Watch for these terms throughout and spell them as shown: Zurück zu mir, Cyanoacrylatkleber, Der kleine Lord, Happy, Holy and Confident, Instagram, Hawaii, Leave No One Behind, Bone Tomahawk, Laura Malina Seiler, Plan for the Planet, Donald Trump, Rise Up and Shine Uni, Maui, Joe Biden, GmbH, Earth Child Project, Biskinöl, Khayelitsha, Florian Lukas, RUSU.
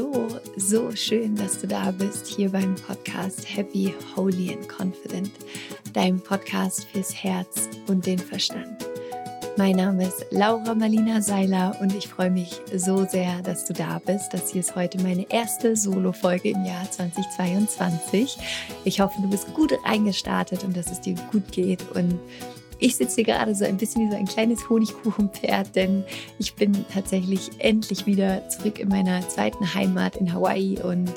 Hallo, so schön, dass du da bist, hier beim Podcast Happy, Holy and Confident, deinem Podcast fürs Herz und den Verstand. Mein Name ist Laura Malina Seiler und ich freue mich so sehr, dass du da bist. Das hier ist heute meine erste Solo-Folge im Jahr 2022. Ich hoffe, du bist gut reingestartet und dass es dir gut geht. Und ich sitze hier gerade so ein bisschen wie so ein kleines Honigkuchenpferd, denn ich bin tatsächlich endlich wieder zurück in meiner zweiten Heimat in Hawaii und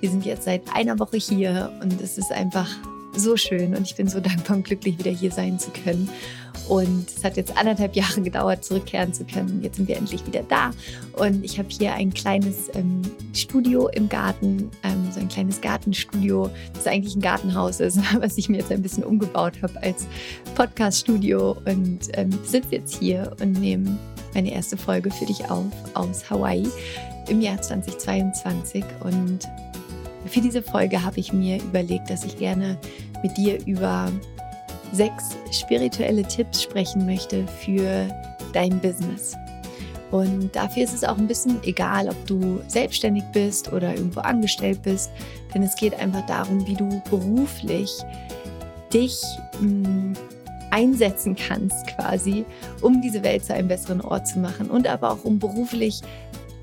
wir sind jetzt seit einer Woche hier und es ist einfach so schön und ich bin so dankbar und glücklich, wieder hier sein zu können. Und es hat jetzt 1,5 Jahre gedauert, zurückkehren zu können. Jetzt sind wir endlich wieder da. Und ich habe hier ein kleines Studio im Garten, so ein kleines Gartenstudio, das eigentlich ein Gartenhaus ist, was ich mir jetzt ein bisschen umgebaut habe als Podcast-Studio. Und sitze jetzt hier und nehme meine erste Folge für dich auf aus Hawaii im Jahr 2022. Und für diese Folge habe ich mir überlegt, dass ich gerne mit dir über 6 spirituelle Tipps sprechen möchte für dein Business. Und dafür ist es auch ein bisschen egal, ob du selbstständig bist oder irgendwo angestellt bist, denn es geht einfach darum, wie du beruflich dich einsetzen kannst quasi, um diese Welt zu einem besseren Ort zu machen und aber auch um beruflich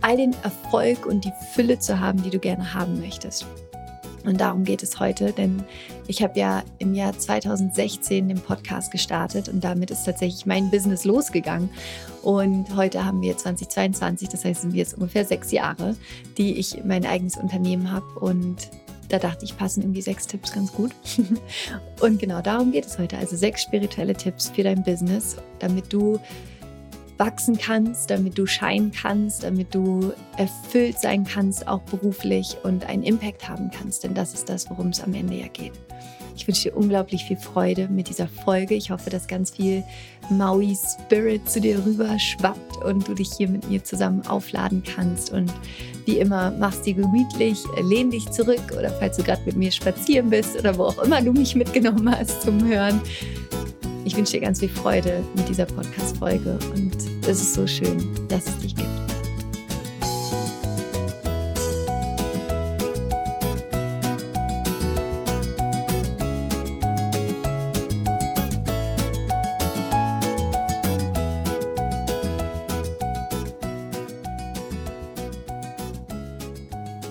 all den Erfolg und die Fülle zu haben, die du gerne haben möchtest. Und darum geht es heute, denn ich habe ja im Jahr 2016 den Podcast gestartet und damit ist tatsächlich mein Business losgegangen. Und heute haben wir 2022, das heißt, sind wir jetzt ungefähr 6 Jahre, die ich mein eigenes Unternehmen habe. Und da dachte ich, passen irgendwie 6 Tipps ganz gut. Und genau darum geht es heute. Also 6 spirituelle Tipps für dein Business, damit du wachsen kannst, damit du scheinen kannst, damit du erfüllt sein kannst, auch beruflich und einen Impact haben kannst, denn das ist das, worum es am Ende ja geht. Ich wünsche dir unglaublich viel Freude mit dieser Folge. Ich hoffe, dass ganz viel Maui Spirit zu dir rüber schwappt und du dich hier mit mir zusammen aufladen kannst. Und wie immer, mach's dir gemütlich, lehn dich zurück oder falls du gerade mit mir spazieren bist oder wo auch immer du mich mitgenommen hast zum Hören. Ich wünsche dir ganz viel Freude mit dieser Podcast-Folge und es ist so schön, dass es dich gibt.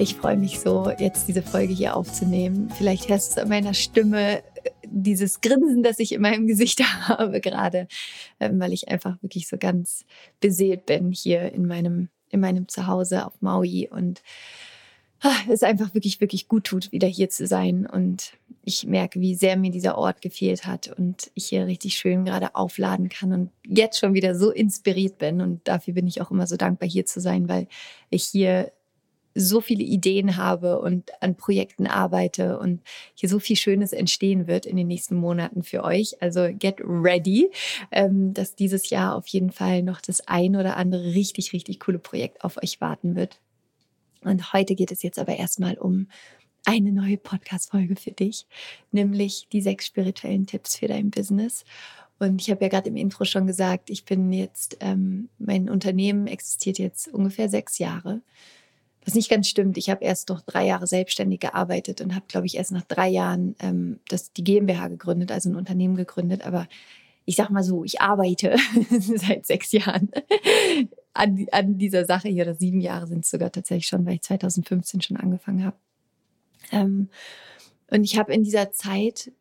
Ich freue mich so, jetzt diese Folge hier aufzunehmen. Vielleicht hörst du es an meiner Stimme, dieses Grinsen, das ich in meinem Gesicht habe gerade, weil ich einfach wirklich so ganz beseelt bin hier in meinem Zuhause auf Maui und es einfach wirklich, wirklich gut tut, wieder hier zu sein und ich merke, wie sehr mir dieser Ort gefehlt hat und ich hier richtig schön gerade aufladen kann und jetzt schon wieder so inspiriert bin und dafür bin ich auch immer so dankbar, hier zu sein, weil ich hier so viele Ideen habe und an Projekten arbeite und hier so viel Schönes entstehen wird in den nächsten Monaten für euch. Also get ready, dass dieses Jahr auf jeden Fall noch das ein oder andere richtig, richtig coole Projekt auf euch warten wird. Und heute geht es jetzt aber erstmal um eine neue Podcast-Folge für dich, nämlich die 6 spirituellen Tipps für dein Business. Und ich habe ja gerade im Intro schon gesagt, ich bin jetzt, mein Unternehmen existiert jetzt ungefähr 6 Jahre. Was nicht ganz stimmt, ich habe erst noch 3 Jahre selbstständig gearbeitet und habe, glaube ich, erst nach 3 Jahren die GmbH gegründet, also ein Unternehmen gegründet. Aber ich sag mal so, ich arbeite seit 6 Jahren an dieser Sache hier, oder 7 Jahre sind es sogar tatsächlich schon, weil ich 2015 schon angefangen habe. Und ich habe in dieser Zeit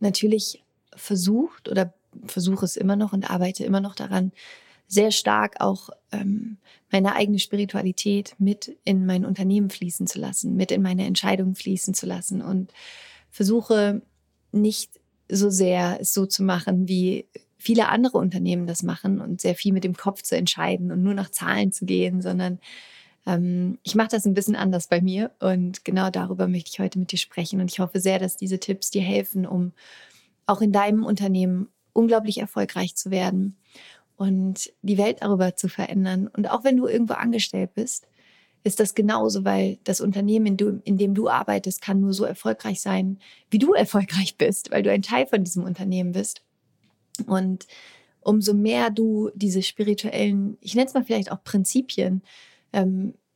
natürlich versucht oder versuche es immer noch und arbeite immer noch daran, sehr stark auch meine eigene Spiritualität mit in mein Unternehmen fließen zu lassen, mit in meine Entscheidungen fließen zu lassen und versuche nicht so sehr es so zu machen, wie viele andere Unternehmen das machen und sehr viel mit dem Kopf zu entscheiden und nur nach Zahlen zu gehen, sondern ich mache das ein bisschen anders bei mir und genau darüber möchte ich heute mit dir sprechen und ich hoffe sehr, dass diese Tipps dir helfen, um auch in deinem Unternehmen unglaublich erfolgreich zu werden und die Welt darüber zu verändern. Und auch wenn du irgendwo angestellt bist, ist das genauso, weil das Unternehmen, in dem du arbeitest, kann nur so erfolgreich sein, wie du erfolgreich bist, weil du ein Teil von diesem Unternehmen bist. Und umso mehr du diese spirituellen, ich nenne es mal vielleicht auch Prinzipien,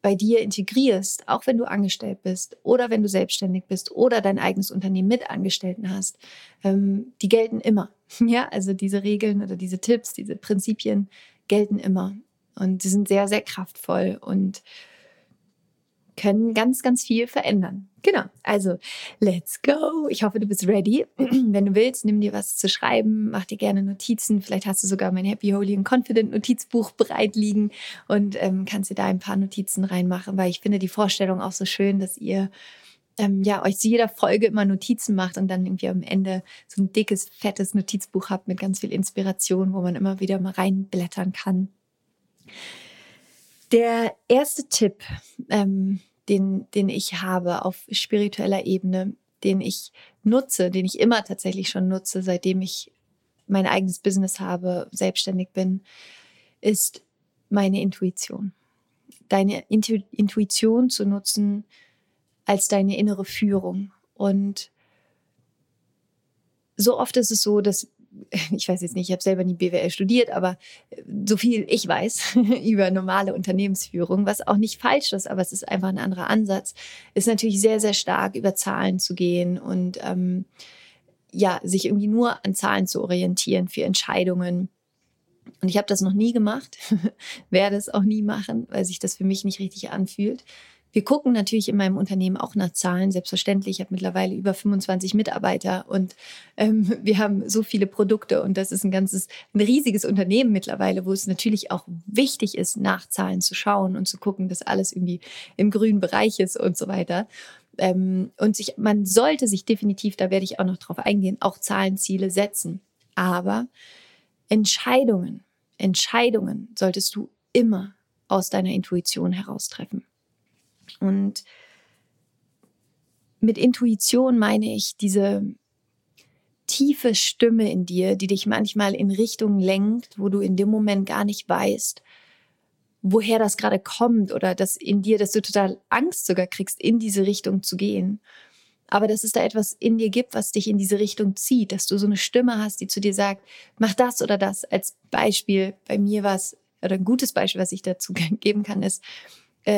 bei dir integrierst, auch wenn du angestellt bist oder wenn du selbstständig bist oder dein eigenes Unternehmen mit Angestellten hast, die gelten immer. Ja, also diese Regeln oder diese Tipps, diese Prinzipien gelten immer. Und sie sind sehr, sehr kraftvoll und können ganz, ganz viel verändern. Genau, also let's go. Ich hoffe, du bist ready. Wenn du willst, nimm dir was zu schreiben, mach dir gerne Notizen. Vielleicht hast du sogar mein Happy, Holy and Confident Notizbuch bereit liegen und kannst dir da ein paar Notizen reinmachen, weil ich finde die Vorstellung auch so schön, dass ihr euch zu jeder Folge immer Notizen macht und dann irgendwie am Ende so ein dickes, fettes Notizbuch habt mit ganz viel Inspiration, wo man immer wieder mal reinblättern kann. Der erste Tipp, den ich habe auf spiritueller Ebene, den ich immer tatsächlich schon nutze, seitdem ich mein eigenes Business habe, selbstständig bin, ist meine Intuition. Deine Intuition zu nutzen als deine innere Führung. Und so oft ist es so, dass ich weiß jetzt nicht, ich habe selber nie BWL studiert, aber so viel ich weiß über normale Unternehmensführung, was auch nicht falsch ist, aber es ist einfach ein anderer Ansatz, ist natürlich sehr, sehr stark über Zahlen zu gehen und sich irgendwie nur an Zahlen zu orientieren für Entscheidungen. Und ich habe das noch nie gemacht, werde es auch nie machen, weil sich das für mich nicht richtig anfühlt. Wir gucken natürlich in meinem Unternehmen auch nach Zahlen, selbstverständlich. Ich habe mittlerweile über 25 Mitarbeiter und wir haben so viele Produkte und das ist ein riesiges Unternehmen mittlerweile, wo es natürlich auch wichtig ist, nach Zahlen zu schauen und zu gucken, dass alles irgendwie im grünen Bereich ist und so weiter. Man sollte sich definitiv, da werde ich auch noch drauf eingehen, auch Zahlenziele setzen. Aber Entscheidungen solltest du immer aus deiner Intuition heraus treffen. Und mit Intuition meine ich diese tiefe Stimme in dir, die dich manchmal in Richtungen lenkt, wo du in dem Moment gar nicht weißt, woher das gerade kommt oder dass du total Angst sogar kriegst, in diese Richtung zu gehen. Aber dass es da etwas in dir gibt, was dich in diese Richtung zieht, dass du so eine Stimme hast, die zu dir sagt, mach das oder das. Als Beispiel bei mir ein gutes Beispiel, was ich dazu geben kann, ist,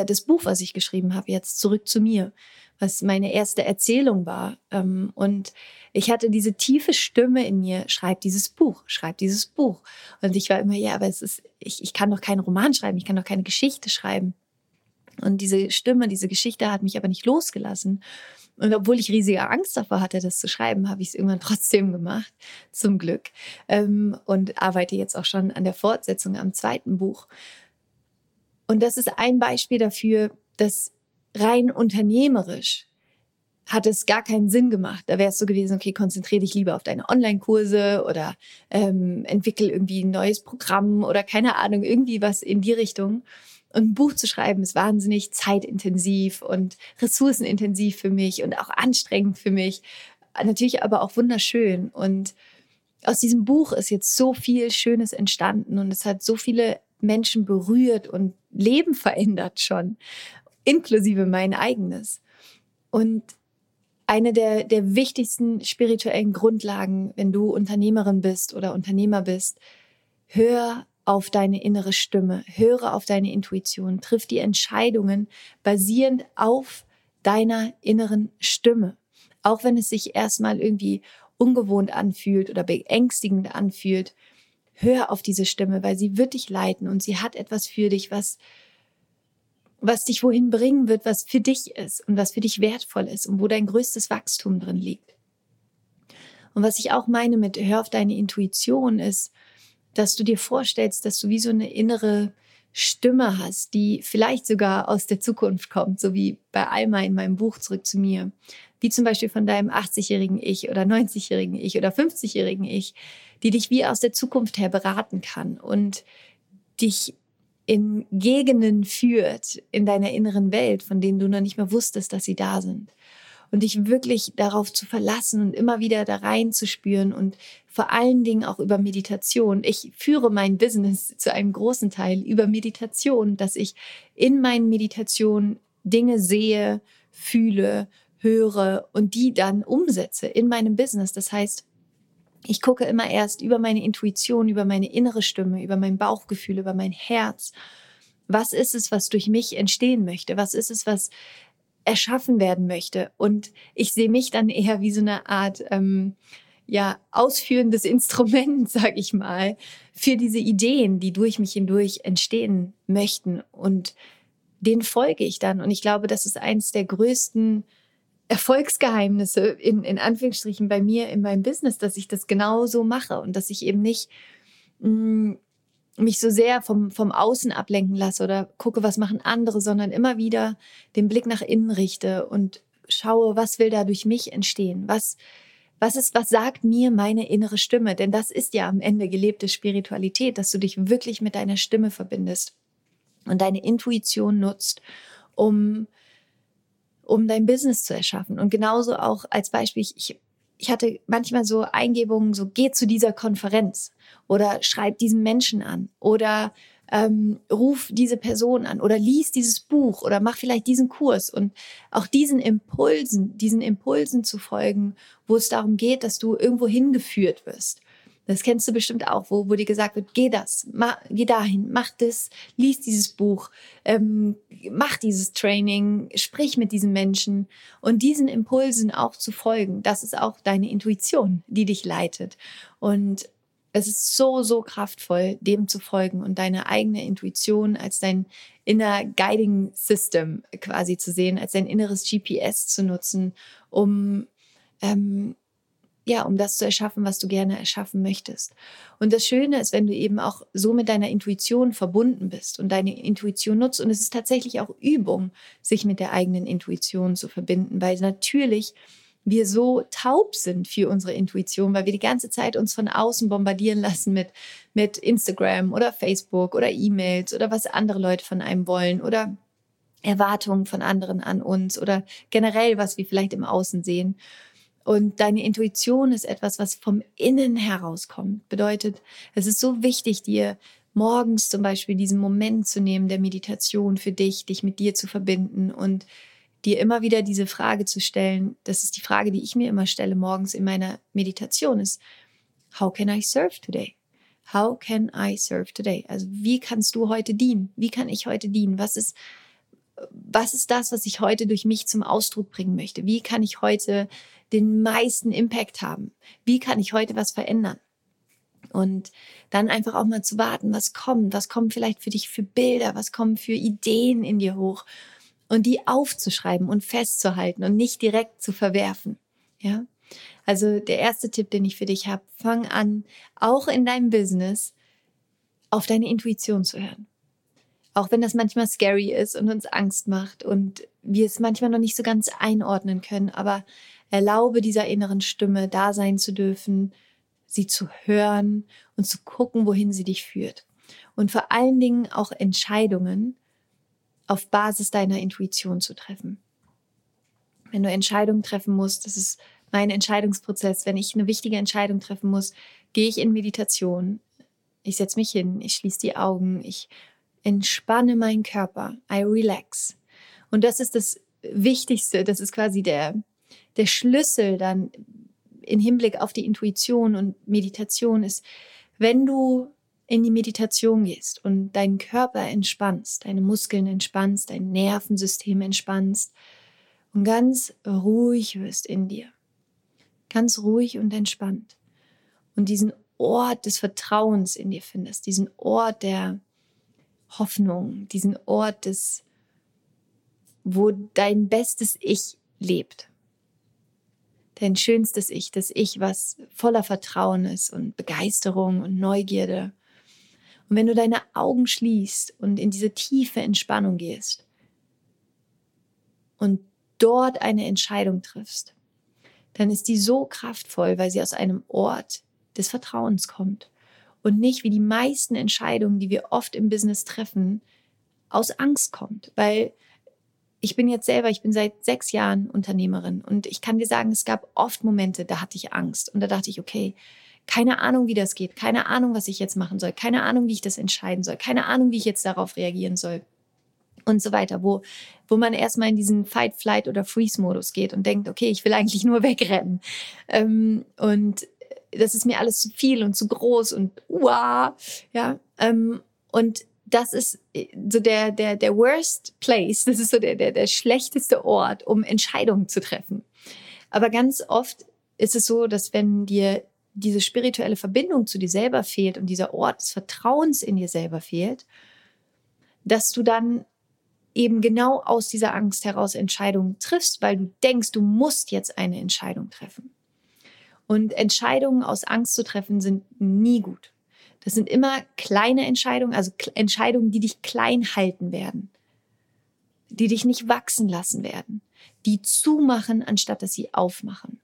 das Buch, was ich geschrieben habe, jetzt Zurück zu mir, was meine erste Erzählung war. Und ich hatte diese tiefe Stimme in mir, schreib dieses Buch. Und ich war immer, ich kann doch keinen Roman schreiben, ich kann doch keine Geschichte schreiben. Und diese Stimme, diese Geschichte hat mich aber nicht losgelassen. Und obwohl ich riesige Angst davor hatte, das zu schreiben, habe ich es irgendwann trotzdem gemacht, zum Glück. Und arbeite jetzt auch schon an der Fortsetzung am zweiten Buch. Und das ist ein Beispiel dafür, dass rein unternehmerisch hat es gar keinen Sinn gemacht. Da wäre es so gewesen, okay, konzentriere dich lieber auf deine Online-Kurse oder entwickel irgendwie ein neues Programm oder keine Ahnung, irgendwie was in die Richtung. Und ein Buch zu schreiben ist wahnsinnig zeitintensiv und ressourcenintensiv für mich und auch anstrengend für mich. Natürlich aber auch wunderschön. Und aus diesem Buch ist jetzt so viel Schönes entstanden und es hat so viele Menschen berührt und Leben verändert schon, inklusive mein eigenes. Und eine der wichtigsten spirituellen Grundlagen, wenn du Unternehmerin bist oder Unternehmer bist, hör auf deine innere Stimme, höre auf deine Intuition, triff die Entscheidungen basierend auf deiner inneren Stimme. Auch wenn es sich erstmal irgendwie ungewohnt anfühlt oder beängstigend anfühlt, hör auf diese Stimme, weil sie wird dich leiten und sie hat etwas für dich, was dich wohin bringen wird, was für dich ist und was für dich wertvoll ist und wo dein größtes Wachstum drin liegt. Und was ich auch meine mit hör auf deine Intuition ist, dass du dir vorstellst, dass du wie so eine innere Stimme hast, die vielleicht sogar aus der Zukunft kommt, so wie bei Alma in meinem Buch Zurück zu mir. Wie zum Beispiel von deinem 80-jährigen Ich oder 90-jährigen Ich oder 50-jährigen Ich, die dich wie aus der Zukunft her beraten kann und dich in Gegenden führt, in deiner inneren Welt, von denen du noch nicht mehr wusstest, dass sie da sind. Und dich wirklich darauf zu verlassen und immer wieder da reinzuspüren und vor allen Dingen auch über Meditation. Ich führe mein Business zu einem großen Teil über Meditation, dass ich in meinen Meditationen Dinge sehe, fühle, höre und die dann umsetze in meinem Business. Das heißt, ich gucke immer erst über meine Intuition, über meine innere Stimme, über mein Bauchgefühl, über mein Herz, Was ist es, was durch mich entstehen möchte? Was ist es, was erschaffen werden möchte? Und ich sehe mich dann eher wie so eine Art ausführendes Instrument, sag ich mal, für diese Ideen, die durch mich hindurch entstehen möchten. Und denen folge ich dann. Und ich glaube, das ist eins der größten Erfolgsgeheimnisse, in Anführungsstrichen, bei mir in meinem Business, dass ich das genau so mache und dass ich eben nicht mich so sehr vom Außen ablenken lasse oder gucke, was machen andere, sondern immer wieder den Blick nach innen richte und schaue, was will da durch mich entstehen, was sagt mir meine innere Stimme, denn das ist ja am Ende gelebte Spiritualität, dass du dich wirklich mit deiner Stimme verbindest und deine Intuition nutzt, um dein Business zu erschaffen. Und genauso auch als Beispiel, ich hatte manchmal so Eingebungen, so geh zu dieser Konferenz oder schreib diesen Menschen an oder ruf diese Person an oder lies dieses Buch oder mach vielleicht diesen Kurs. Und auch diesen Impulsen zu folgen, wo es darum geht, dass du irgendwo hingeführt wirst. Das kennst du bestimmt auch, wo dir gesagt wird, geh dahin, mach das, lies dieses Buch, mach dieses Training, sprich mit diesen Menschen und diesen Impulsen auch zu folgen. Das ist auch deine Intuition, die dich leitet. Und es ist so, so kraftvoll, dem zu folgen und deine eigene Intuition als dein inner Guiding System quasi zu sehen, als dein inneres GPS zu nutzen, um das zu erschaffen, was du gerne erschaffen möchtest. Und das Schöne ist, wenn du eben auch so mit deiner Intuition verbunden bist und deine Intuition nutzt. Und es ist tatsächlich auch Übung, sich mit der eigenen Intuition zu verbinden, weil natürlich wir so taub sind für unsere Intuition, weil wir die ganze Zeit uns von außen bombardieren lassen mit Instagram oder Facebook oder E-Mails oder was andere Leute von einem wollen oder Erwartungen von anderen an uns oder generell, was wir vielleicht im Außen sehen. Und deine Intuition ist etwas, was vom Innen herauskommt. Bedeutet, es ist so wichtig, dir morgens zum Beispiel diesen Moment zu nehmen der Meditation für dich, dich mit dir zu verbinden und dir immer wieder diese Frage zu stellen. Das ist die Frage, die ich mir immer stelle morgens in meiner Meditation ist, how can I serve today? How can I serve today? Also wie kannst du heute dienen? Wie kann ich heute dienen? Was ist das, was ich heute durch mich zum Ausdruck bringen möchte? Wie kann ich heute den meisten Impact haben? Wie kann ich heute was verändern? Und dann einfach auch mal zu warten, was kommen vielleicht für dich für Bilder, was kommen für Ideen in dir hoch und die aufzuschreiben und festzuhalten und nicht direkt zu verwerfen. Ja? Also der erste Tipp, den ich für dich habe, fang an, auch in deinem Business auf deine Intuition zu hören. Auch wenn das manchmal scary ist und uns Angst macht und wir es manchmal noch nicht so ganz einordnen können, aber erlaube dieser inneren Stimme, da sein zu dürfen, sie zu hören und zu gucken, wohin sie dich führt. Und vor allen Dingen auch Entscheidungen auf Basis deiner Intuition zu treffen. Wenn du Entscheidungen treffen musst, das ist mein Entscheidungsprozess, wenn ich eine wichtige Entscheidung treffen muss, gehe ich in Meditation, ich setze mich hin, ich schließe die Augen, ich entspanne meinen Körper, I relax. Und das ist das Wichtigste, das ist quasi der Schlüssel dann im Hinblick auf die Intuition und Meditation ist, wenn du in die Meditation gehst und deinen Körper entspannst, deine Muskeln entspannst, dein Nervensystem entspannst und ganz ruhig wirst in dir, ganz ruhig und entspannt und diesen Ort des Vertrauens in dir findest, diesen Ort der Hoffnung, diesen Ort, wo dein bestes Ich lebt. Dein schönstes Ich, das Ich, was voller Vertrauen ist und Begeisterung und Neugierde. Und wenn du deine Augen schließt und in diese tiefe Entspannung gehst und dort eine Entscheidung triffst, dann ist die so kraftvoll, weil sie aus einem Ort des Vertrauens kommt. Und nicht wie die meisten Entscheidungen, die wir oft im Business treffen, aus Angst kommt. Weil ich bin seit 6 Jahren Unternehmerin und ich kann dir sagen, es gab oft Momente, da hatte ich Angst. Und da dachte ich, okay, keine Ahnung, wie das geht, keine Ahnung, was ich jetzt machen soll, keine Ahnung, wie ich das entscheiden soll, keine Ahnung, wie ich jetzt darauf reagieren soll und so weiter. Wo man erstmal in diesen Fight, Flight oder Freeze-Modus geht und denkt, okay, ich will eigentlich nur wegrennen. Und das ist mir alles zu viel und zu groß und ja. Und das ist so der worst place, das ist so der schlechteste Ort, um Entscheidungen zu treffen. Aber ganz oft ist es so, dass wenn dir diese spirituelle Verbindung zu dir selber fehlt und dieser Ort des Vertrauens in dir selber fehlt, dass du dann eben genau aus dieser Angst heraus Entscheidungen triffst, weil du denkst, du musst jetzt eine Entscheidung treffen. Und Entscheidungen aus Angst zu treffen sind nie gut. Das sind immer kleine Entscheidungen, also Entscheidungen, die dich klein halten werden, die dich nicht wachsen lassen werden, die zumachen, anstatt dass sie aufmachen.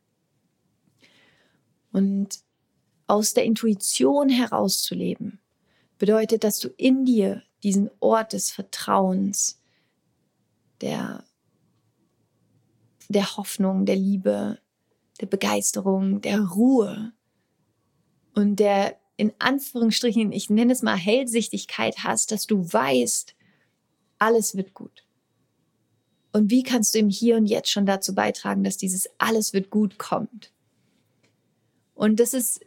Und aus der Intuition heraus zu leben, bedeutet, dass du in dir diesen Ort des Vertrauens, der Hoffnung, der Liebe, der Begeisterung, der Ruhe und der, in Anführungsstrichen, ich nenne es mal Hellsichtigkeit hast, dass du weißt, alles wird gut. Und wie kannst du im Hier und Jetzt schon dazu beitragen, dass dieses alles wird gut kommt? Und das ist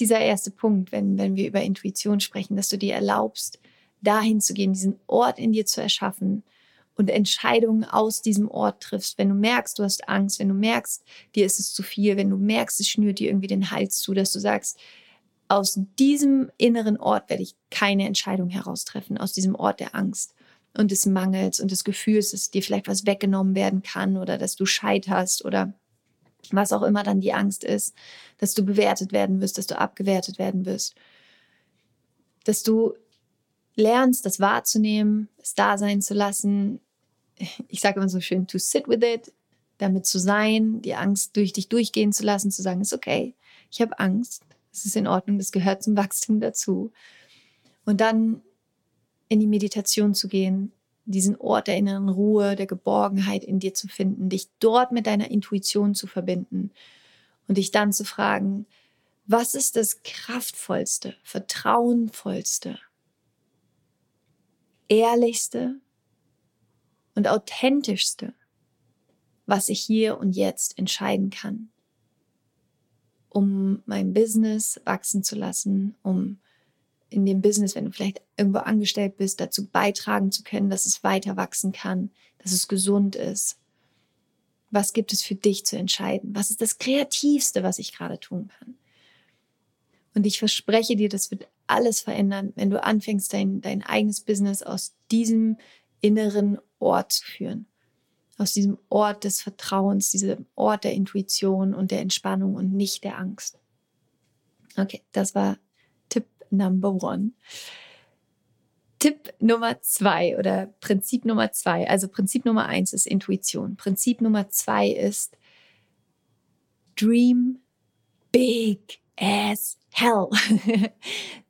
dieser erste Punkt, wenn wir über Intuition sprechen, dass du dir erlaubst, dahin zu gehen, diesen Ort in dir zu erschaffen und Entscheidungen aus diesem Ort triffst. Wenn du merkst, du hast Angst, wenn du merkst, dir ist es zu viel, wenn du merkst, es schnürt dir irgendwie den Hals zu, dass du sagst, aus diesem inneren Ort werde ich keine Entscheidung heraustreffen, aus diesem Ort der Angst und des Mangels und des Gefühls, dass dir vielleicht was weggenommen werden kann oder dass du scheiterst oder was auch immer dann die Angst ist, dass du bewertet werden wirst, dass du abgewertet werden wirst. Dass du lernst, das wahrzunehmen, es da sein zu lassen. Ich sage immer so schön, to sit with it, damit zu sein, die Angst durch dich durchgehen zu lassen, zu sagen, ist okay, ich habe Angst. Das ist in Ordnung, das gehört zum Wachstum dazu. Und dann in die Meditation zu gehen, diesen Ort der inneren Ruhe, der Geborgenheit in dir zu finden, dich dort mit deiner Intuition zu verbinden und dich dann zu fragen, was ist das kraftvollste, vertrauenvollste, ehrlichste und authentischste, was ich hier und jetzt entscheiden kann, um mein Business wachsen zu lassen, um in dem Business, wenn du vielleicht irgendwo angestellt bist, dazu beitragen zu können, dass es weiter wachsen kann, dass es gesund ist. Was gibt es für dich zu entscheiden? Was ist das Kreativste, was ich gerade tun kann? Und ich verspreche dir, das wird alles verändern, wenn du anfängst, dein eigenes Business aus diesem inneren Ort zu führen. Aus diesem Ort des Vertrauens, diesem Ort der Intuition und der Entspannung und nicht der Angst. Okay, das war Tipp Number 1. Tipp Nummer 2 oder Prinzip Nummer 2. Also Prinzip Nummer 1 ist Intuition. Prinzip Nummer 2 ist Dream big as hell.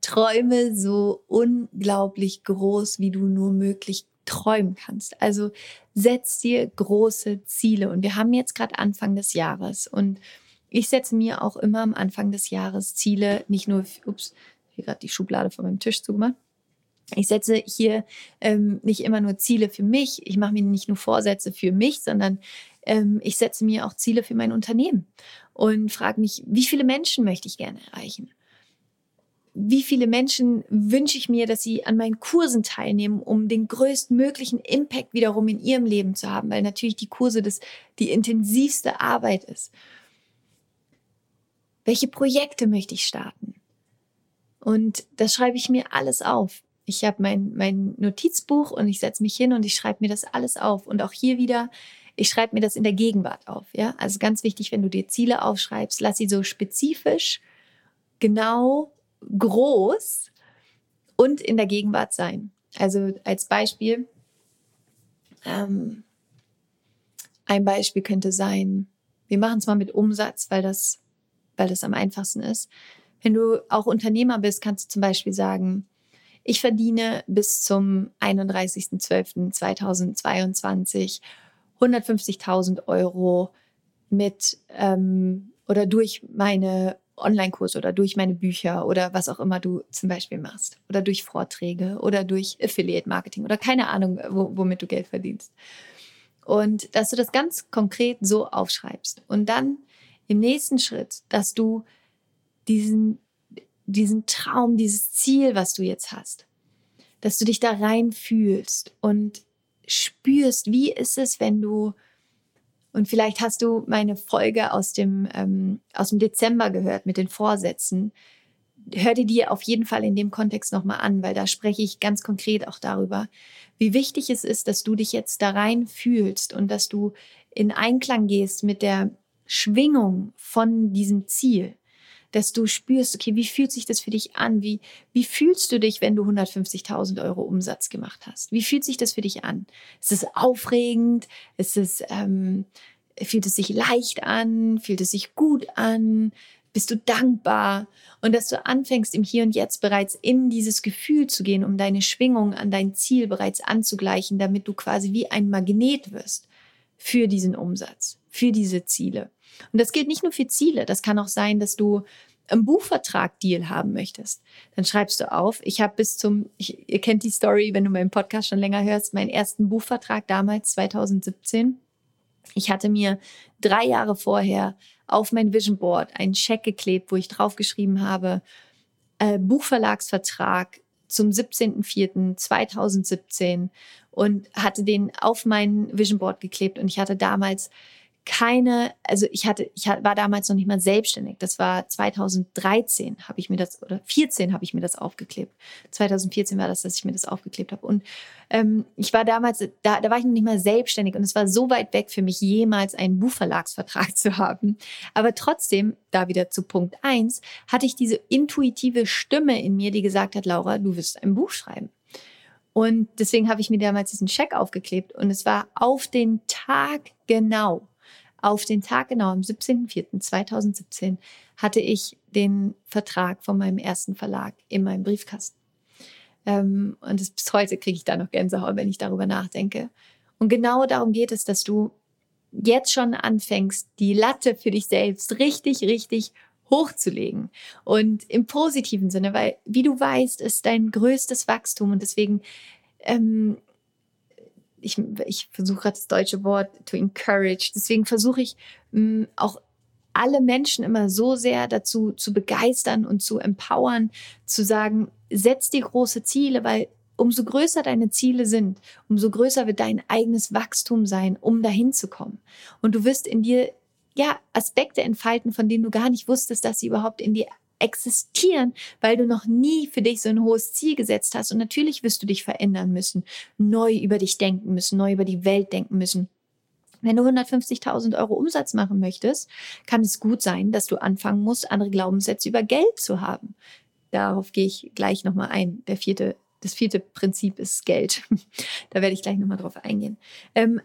Träume so unglaublich groß, wie du nur möglich träumen kannst. Also setz dir große Ziele. Und wir haben jetzt gerade Anfang des Jahres. Und ich setze mir auch immer am Anfang des Jahres Ziele, nicht nur, hier gerade die Schublade von meinem Tisch zugemacht. Ich setze hier nicht immer nur Ziele für mich. Ich mache mir nicht nur Vorsätze für mich, sondern ich setze mir auch Ziele für mein Unternehmen und frage mich, wie viele Menschen möchte ich gerne erreichen? Wie viele Menschen wünsche ich mir, dass sie an meinen Kursen teilnehmen, um den größtmöglichen Impact wiederum in ihrem Leben zu haben, weil natürlich die Kurse die intensivste Arbeit ist. Welche Projekte möchte ich starten? Und das schreibe ich mir alles auf. Ich habe mein Notizbuch und ich setze mich hin und ich schreibe mir das alles auf. Und auch hier wieder, ich schreibe mir das in der Gegenwart auf. Ja? Also ganz wichtig, wenn du dir Ziele aufschreibst, lass sie so spezifisch, genau, groß und in der Gegenwart sein. Also als Beispiel, ein Beispiel könnte sein, wir machen es mal mit Umsatz, weil das am einfachsten ist. Wenn du auch Unternehmer bist, kannst du zum Beispiel sagen, ich verdiene bis zum 31.12.2022 150.000 € mit oder durch meine Online-Kurse oder durch meine Bücher oder was auch immer du zum Beispiel machst oder durch Vorträge oder durch Affiliate-Marketing oder keine Ahnung, womit du Geld verdienst. Und dass du das ganz konkret so aufschreibst und dann im nächsten Schritt, dass du diesen Traum, dieses Ziel, was du jetzt hast, dass du dich da rein fühlst und spürst, wie ist es, wenn du, und vielleicht hast du meine Folge aus dem Dezember gehört mit den Vorsätzen, hör dir die auf jeden Fall in dem Kontext nochmal an, weil da spreche ich ganz konkret auch darüber, wie wichtig es ist, dass du dich jetzt da rein fühlst und dass du in Einklang gehst mit der Schwingung von diesem Ziel, dass du spürst, okay, wie fühlt sich das für dich an? Wie fühlst du dich, wenn du 150.000 Euro Umsatz gemacht hast? Wie fühlt sich das für dich an? Ist es aufregend? Fühlt es sich leicht an? Fühlt es sich gut an? Bist du dankbar? Und dass du anfängst, im Hier und Jetzt bereits in dieses Gefühl zu gehen, um deine Schwingung an dein Ziel bereits anzugleichen, damit du quasi wie ein Magnet wirst für diesen Umsatz, für diese Ziele. Und das gilt nicht nur für Ziele, das kann auch sein, dass du einen Buchvertrag-Deal haben möchtest. Dann schreibst du auf, ihr kennt die Story, wenn du meinen Podcast schon länger hörst, meinen ersten Buchvertrag damals, 2017. Ich hatte mir 3 Jahre vorher auf mein Vision Board einen Scheck geklebt, wo ich draufgeschrieben habe, Buchverlagsvertrag zum 17.04.2017 und hatte den auf mein Vision Board geklebt und ich hatte damals war damals noch nicht mal selbstständig. Das war 2013 habe ich mir das, oder 14 habe ich mir das aufgeklebt. 2014 war das, dass ich mir das aufgeklebt habe. Und ich war damals, da war ich noch nicht mal selbstständig und es war so weit weg für mich, jemals einen Buchverlagsvertrag zu haben. Aber trotzdem, da wieder zu Punkt 1, hatte ich diese intuitive Stimme in mir, die gesagt hat, Laura, du wirst ein Buch schreiben. Und deswegen habe ich mir damals diesen Scheck aufgeklebt und es war auf den Tag genau, am 17.04.2017 hatte ich den Vertrag von meinem ersten Verlag in meinem Briefkasten. Und bis heute kriege ich da noch Gänsehaut, wenn ich darüber nachdenke. Und genau darum geht es, dass du jetzt schon anfängst, die Latte für dich selbst richtig, richtig hochzulegen. Und im positiven Sinne, weil, wie du weißt, ist dein größtes Wachstum und deswegen... Ich versuche gerade das deutsche Wort to encourage. Deswegen versuche ich auch alle Menschen immer so sehr dazu zu begeistern und zu empowern, zu sagen, setz dir große Ziele, weil umso größer deine Ziele sind, umso größer wird dein eigenes Wachstum sein, um dahin zu kommen. Und du wirst in dir Aspekte entfalten, von denen du gar nicht wusstest, dass sie überhaupt in dir existieren, weil du noch nie für dich so ein hohes Ziel gesetzt hast. Und natürlich wirst du dich verändern müssen, neu über dich denken müssen, neu über die Welt denken müssen. Wenn du 150.000 Euro Umsatz machen möchtest, kann es gut sein, dass du anfangen musst, andere Glaubenssätze über Geld zu haben. Darauf gehe ich gleich nochmal ein. Das vierte Prinzip ist Geld. Da werde ich gleich nochmal drauf eingehen.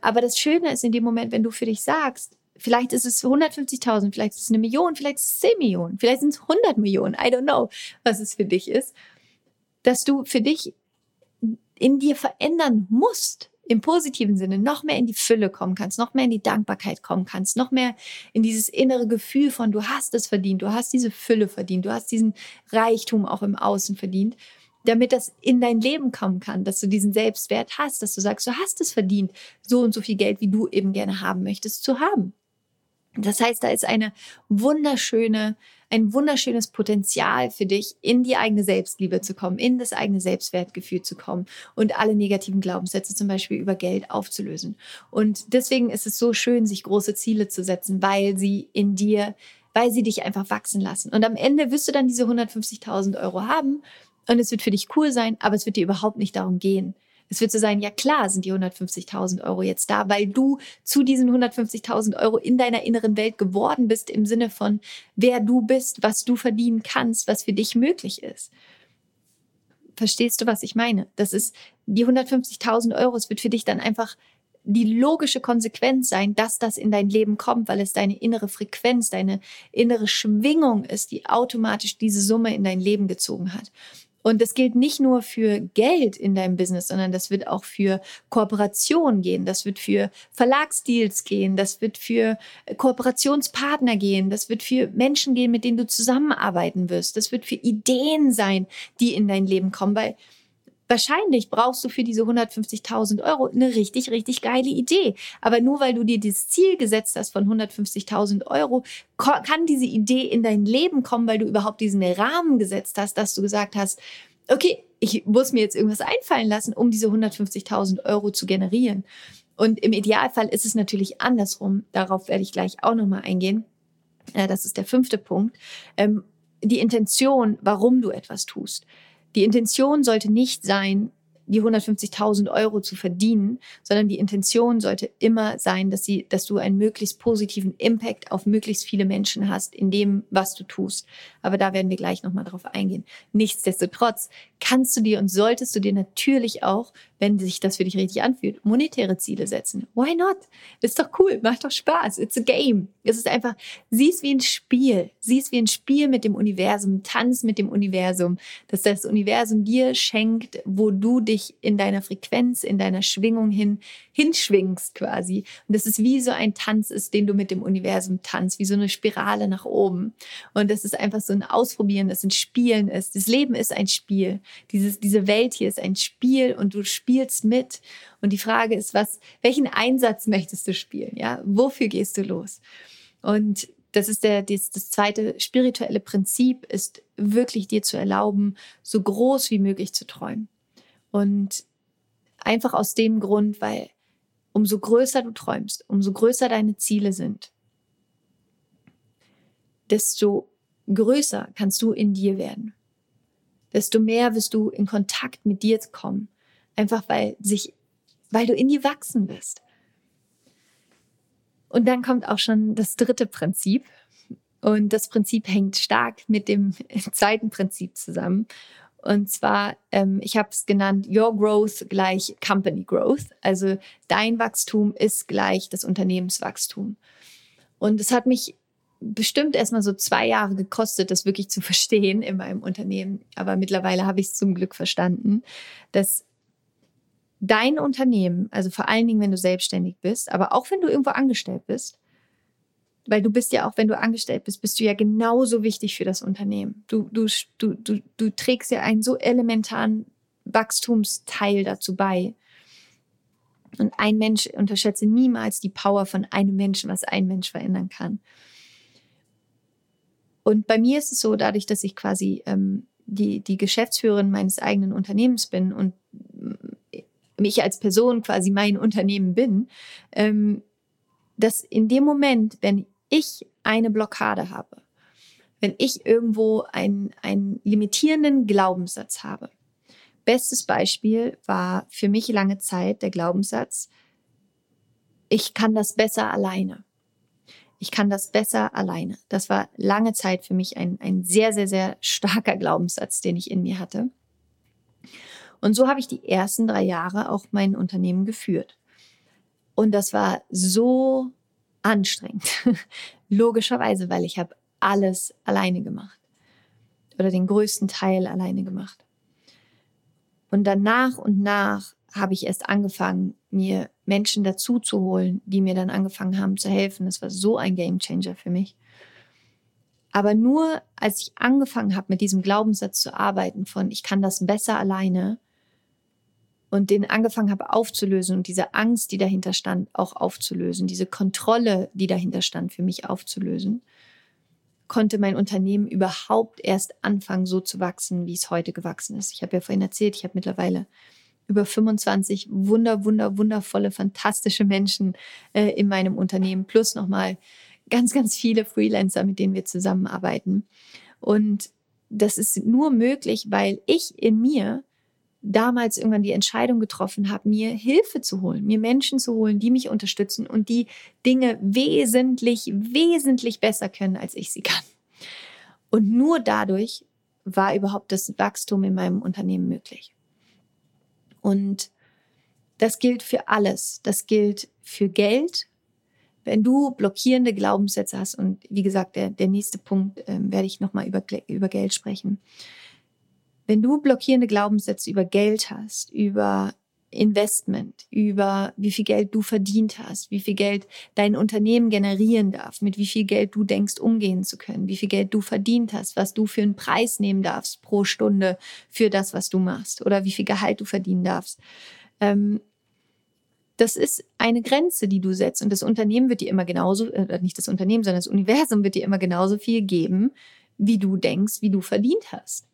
Aber das Schöne ist in dem Moment, wenn du für dich sagst, vielleicht ist es 150.000, vielleicht ist es 1 Million, vielleicht ist es 10 Millionen, vielleicht sind es 100 Millionen. I don't know, was es für dich ist. Dass du für dich in dir verändern musst, im positiven Sinne, noch mehr in die Fülle kommen kannst, noch mehr in die Dankbarkeit kommen kannst, noch mehr in dieses innere Gefühl von, du hast es verdient, du hast diese Fülle verdient, du hast diesen Reichtum auch im Außen verdient, damit das in dein Leben kommen kann, dass du diesen Selbstwert hast, dass du sagst, du hast es verdient, so und so viel Geld, wie du eben gerne haben möchtest, zu haben. Das heißt, da ist ein wunderschönes Potenzial für dich, in die eigene Selbstliebe zu kommen, in das eigene Selbstwertgefühl zu kommen und alle negativen Glaubenssätze zum Beispiel über Geld aufzulösen. Und deswegen ist es so schön, sich große Ziele zu setzen, weil sie dich einfach wachsen lassen. Und am Ende wirst du dann diese 150.000 Euro haben und es wird für dich cool sein, aber es wird dir überhaupt nicht darum gehen. Es wird so sein, ja klar sind die 150.000 Euro jetzt da, weil du zu diesen 150.000 Euro in deiner inneren Welt geworden bist, im Sinne von, wer du bist, was du verdienen kannst, was für dich möglich ist. Verstehst du, was ich meine? Das ist die 150.000 Euro, es wird für dich dann einfach die logische Konsequenz sein, dass das in dein Leben kommt, weil es deine innere Frequenz, deine innere Schwingung ist, die automatisch diese Summe in dein Leben gezogen hat. Und das gilt nicht nur für Geld in deinem Business, sondern das wird auch für Kooperationen gehen, das wird für Verlagsdeals gehen, das wird für Kooperationspartner gehen, das wird für Menschen gehen, mit denen du zusammenarbeiten wirst, das wird für Ideen sein, die in dein Leben kommen, weil wahrscheinlich brauchst du für diese 150.000 Euro eine richtig, richtig geile Idee. Aber nur weil du dir das Ziel gesetzt hast von 150.000 Euro, kann diese Idee in dein Leben kommen, weil du überhaupt diesen Rahmen gesetzt hast, dass du gesagt hast, okay, ich muss mir jetzt irgendwas einfallen lassen, um diese 150.000 Euro zu generieren. Und im Idealfall ist es natürlich andersrum. Darauf werde ich gleich auch nochmal eingehen. Das ist der 5. Punkt. Die Intention, warum du etwas tust. Die Intention sollte nicht sein, die 150.000 Euro zu verdienen, sondern die Intention sollte immer sein, dass du einen möglichst positiven Impact auf möglichst viele Menschen hast in dem, was du tust. Aber da werden wir gleich nochmal drauf eingehen. Nichtsdestotrotz kannst du dir und solltest du dir natürlich auch, wenn sich das für dich richtig anfühlt, monetäre Ziele setzen. Why not? Ist doch cool, macht doch Spaß. It's a game. Es ist einfach, sieh es wie ein Spiel. Sieh es wie ein Spiel mit dem Universum. Tanz mit dem Universum. Dass das Universum dir schenkt, wo du dich in deiner Frequenz, in deiner Schwingung hinschwingst quasi. Und das ist wie so ein Tanz ist, den du mit dem Universum tanzt. Wie so eine Spirale nach oben. Und das ist einfach so ein Ausprobieren, das ein Spielen ist. Das Leben ist ein Spiel. Diese Welt hier ist ein Spiel und du spielst mit. Und die Frage ist, welchen Einsatz möchtest du spielen? Ja? Wofür gehst du los? Und das ist das zweite spirituelle Prinzip, ist wirklich dir zu erlauben, so groß wie möglich zu träumen. Und einfach aus dem Grund, weil umso größer du träumst, umso größer deine Ziele sind, desto größer kannst du in dir werden. Desto mehr wirst du in Kontakt mit dir kommen. Einfach weil du in dir wachsen wirst. Und dann kommt auch schon das 3. Prinzip. Und das Prinzip hängt stark mit dem 2. Prinzip zusammen. Und zwar, ich habe es genannt, Your Growth gleich Company Growth. Also dein Wachstum ist gleich das Unternehmenswachstum. Und es hat mich bestimmt erstmal so 2 Jahre gekostet, das wirklich zu verstehen in meinem Unternehmen. Aber mittlerweile habe ich es zum Glück verstanden, dass dein Unternehmen, also vor allen Dingen, wenn du selbstständig bist, aber auch wenn du irgendwo angestellt bist, weil du bist ja auch, wenn du angestellt bist, bist du ja genauso wichtig für das Unternehmen. Du trägst ja einen so elementaren Wachstumsteil dazu bei. Und ein Mensch, unterschätze niemals die Power von einem Menschen, was ein Mensch verändern kann. Und bei mir ist es so, dadurch, dass ich quasi die Geschäftsführerin meines eigenen Unternehmens bin und mich als Person quasi mein Unternehmen bin, dass in dem Moment, wenn ich eine Blockade habe, wenn ich irgendwo einen limitierenden Glaubenssatz habe. Bestes Beispiel war für mich lange Zeit der Glaubenssatz, ich kann das besser alleine. Ich kann das besser alleine. Das war lange Zeit für mich ein sehr, sehr, sehr starker Glaubenssatz, den ich in mir hatte. Und so habe ich die ersten 3 Jahre auch mein Unternehmen geführt. Und das war so anstrengend. Logischerweise, weil ich habe alles alleine gemacht. Oder den größten Teil alleine gemacht. Und dann nach und nach habe ich erst angefangen, mir Menschen dazu zu holen, die mir dann angefangen haben zu helfen. Das war so ein Gamechanger für mich. Aber nur als ich angefangen habe, mit diesem Glaubenssatz zu arbeiten von ich kann das besser alleine und den angefangen habe aufzulösen und diese Angst, die dahinter stand, auch aufzulösen, diese Kontrolle, die dahinter stand, für mich aufzulösen, konnte mein Unternehmen überhaupt erst anfangen, so zu wachsen, wie es heute gewachsen ist. Ich habe ja vorhin erzählt, ich habe mittlerweile über 25 wundervolle, fantastische Menschen in meinem Unternehmen, plus nochmal ganz, ganz viele Freelancer, mit denen wir zusammenarbeiten. Und das ist nur möglich, weil ich in mir damals irgendwann die Entscheidung getroffen habe, mir Hilfe zu holen, mir Menschen zu holen, die mich unterstützen und die Dinge wesentlich besser können, als ich sie kann. Und nur dadurch war überhaupt das Wachstum in meinem Unternehmen möglich. Und das gilt für alles. Das gilt für Geld. Wenn du blockierende Glaubenssätze hast, und wie gesagt, der nächste Punkt werde ich nochmal über Geld sprechen. Wenn du blockierende Glaubenssätze über Geld hast, über Investment, über wie viel Geld du verdient hast, wie viel Geld dein Unternehmen generieren darf, mit wie viel Geld du denkst, umgehen zu können, wie viel Geld du verdient hast, was du für einen Preis nehmen darfst pro Stunde für das, was du machst oder wie viel Gehalt du verdienen darfst. Das ist eine Grenze, die du setzt und das Unternehmen wird dir immer genauso, nicht das Unternehmen, sondern das Universum wird dir immer genauso viel geben, wie du denkst, wie du verdient hast.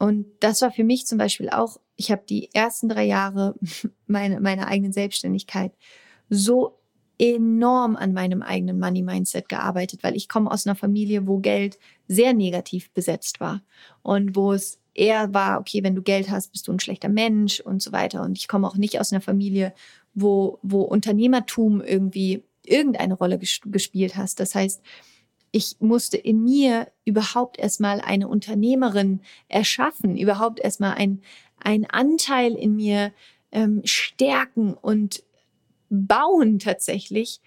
Und das war für mich zum Beispiel auch, ich habe die ersten 3 Jahre meiner eigenen Selbstständigkeit so enorm an meinem eigenen Money-Mindset gearbeitet, weil ich komme aus einer Familie, wo Geld sehr negativ besetzt war und wo es eher war, okay, wenn du Geld hast, bist du ein schlechter Mensch und so weiter. Und ich komme auch nicht aus einer Familie, wo Unternehmertum irgendwie irgendeine Rolle gespielt hat. Das heißt, ich musste in mir überhaupt erstmal eine Unternehmerin erschaffen, überhaupt erstmal einen Anteil in mir stärken und bauen tatsächlich,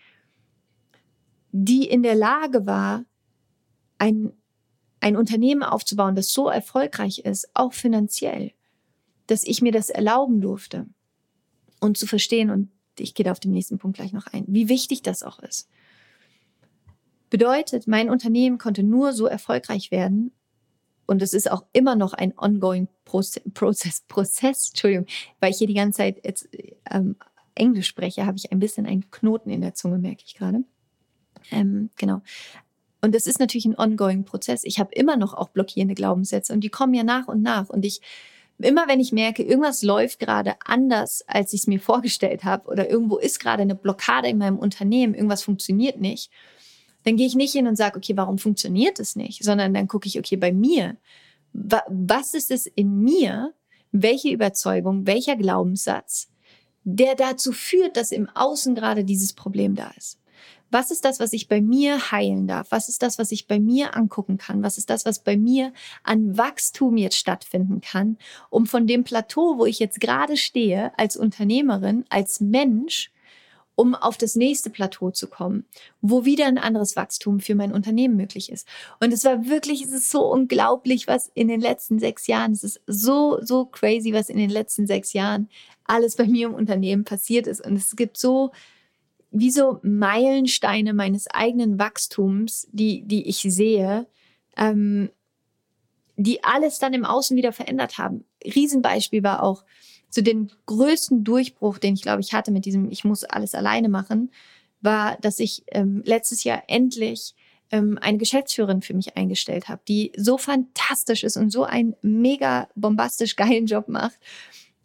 die in der Lage war, ein Unternehmen aufzubauen, das so erfolgreich ist, auch finanziell, dass ich mir das erlauben durfte und zu verstehen, und ich gehe da auf den nächsten Punkt gleich noch ein, wie wichtig das auch ist. Bedeutet, mein Unternehmen konnte nur so erfolgreich werden, und es ist auch immer noch ein ongoing Prozess, Entschuldigung, weil ich hier die ganze Zeit jetzt Englisch spreche, habe ich ein bisschen einen Knoten in der Zunge, merke ich gerade. Genau. Und das ist natürlich ein ongoing Prozess. Ich habe immer noch auch blockierende Glaubenssätze, und die kommen ja nach und nach. Und immer wenn ich merke, irgendwas läuft gerade anders, als ich es mir vorgestellt habe, oder irgendwo ist gerade eine Blockade in meinem Unternehmen, irgendwas funktioniert nicht, dann gehe ich nicht hin und sage, okay, warum funktioniert es nicht? Sondern dann gucke ich, okay, bei mir, was ist es in mir, welche Überzeugung, welcher Glaubenssatz, der dazu führt, dass im Außen gerade dieses Problem da ist. Was ist das, was ich bei mir heilen darf? Was ist das, was ich bei mir angucken kann? Was ist das, was bei mir an Wachstum jetzt stattfinden kann, um von dem Plateau, wo ich jetzt gerade stehe, als Unternehmerin, als Mensch, um auf das nächste Plateau zu kommen, wo wieder ein anderes Wachstum für mein Unternehmen möglich ist. Und es ist so unglaublich, was in den letzten 6 Jahren, es ist so, so crazy, was in den letzten 6 Jahren alles bei mir im Unternehmen passiert ist. Und es gibt so Meilensteine meines eigenen Wachstums, die ich sehe, die alles dann im Außen wieder verändert haben. Riesenbeispiel war auch, so den größten Durchbruch, den ich glaube ich hatte mit diesem ich muss alles alleine machen, war, dass ich letztes Jahr endlich eine Geschäftsführerin für mich eingestellt habe, die so fantastisch ist und so einen mega bombastisch geilen Job macht.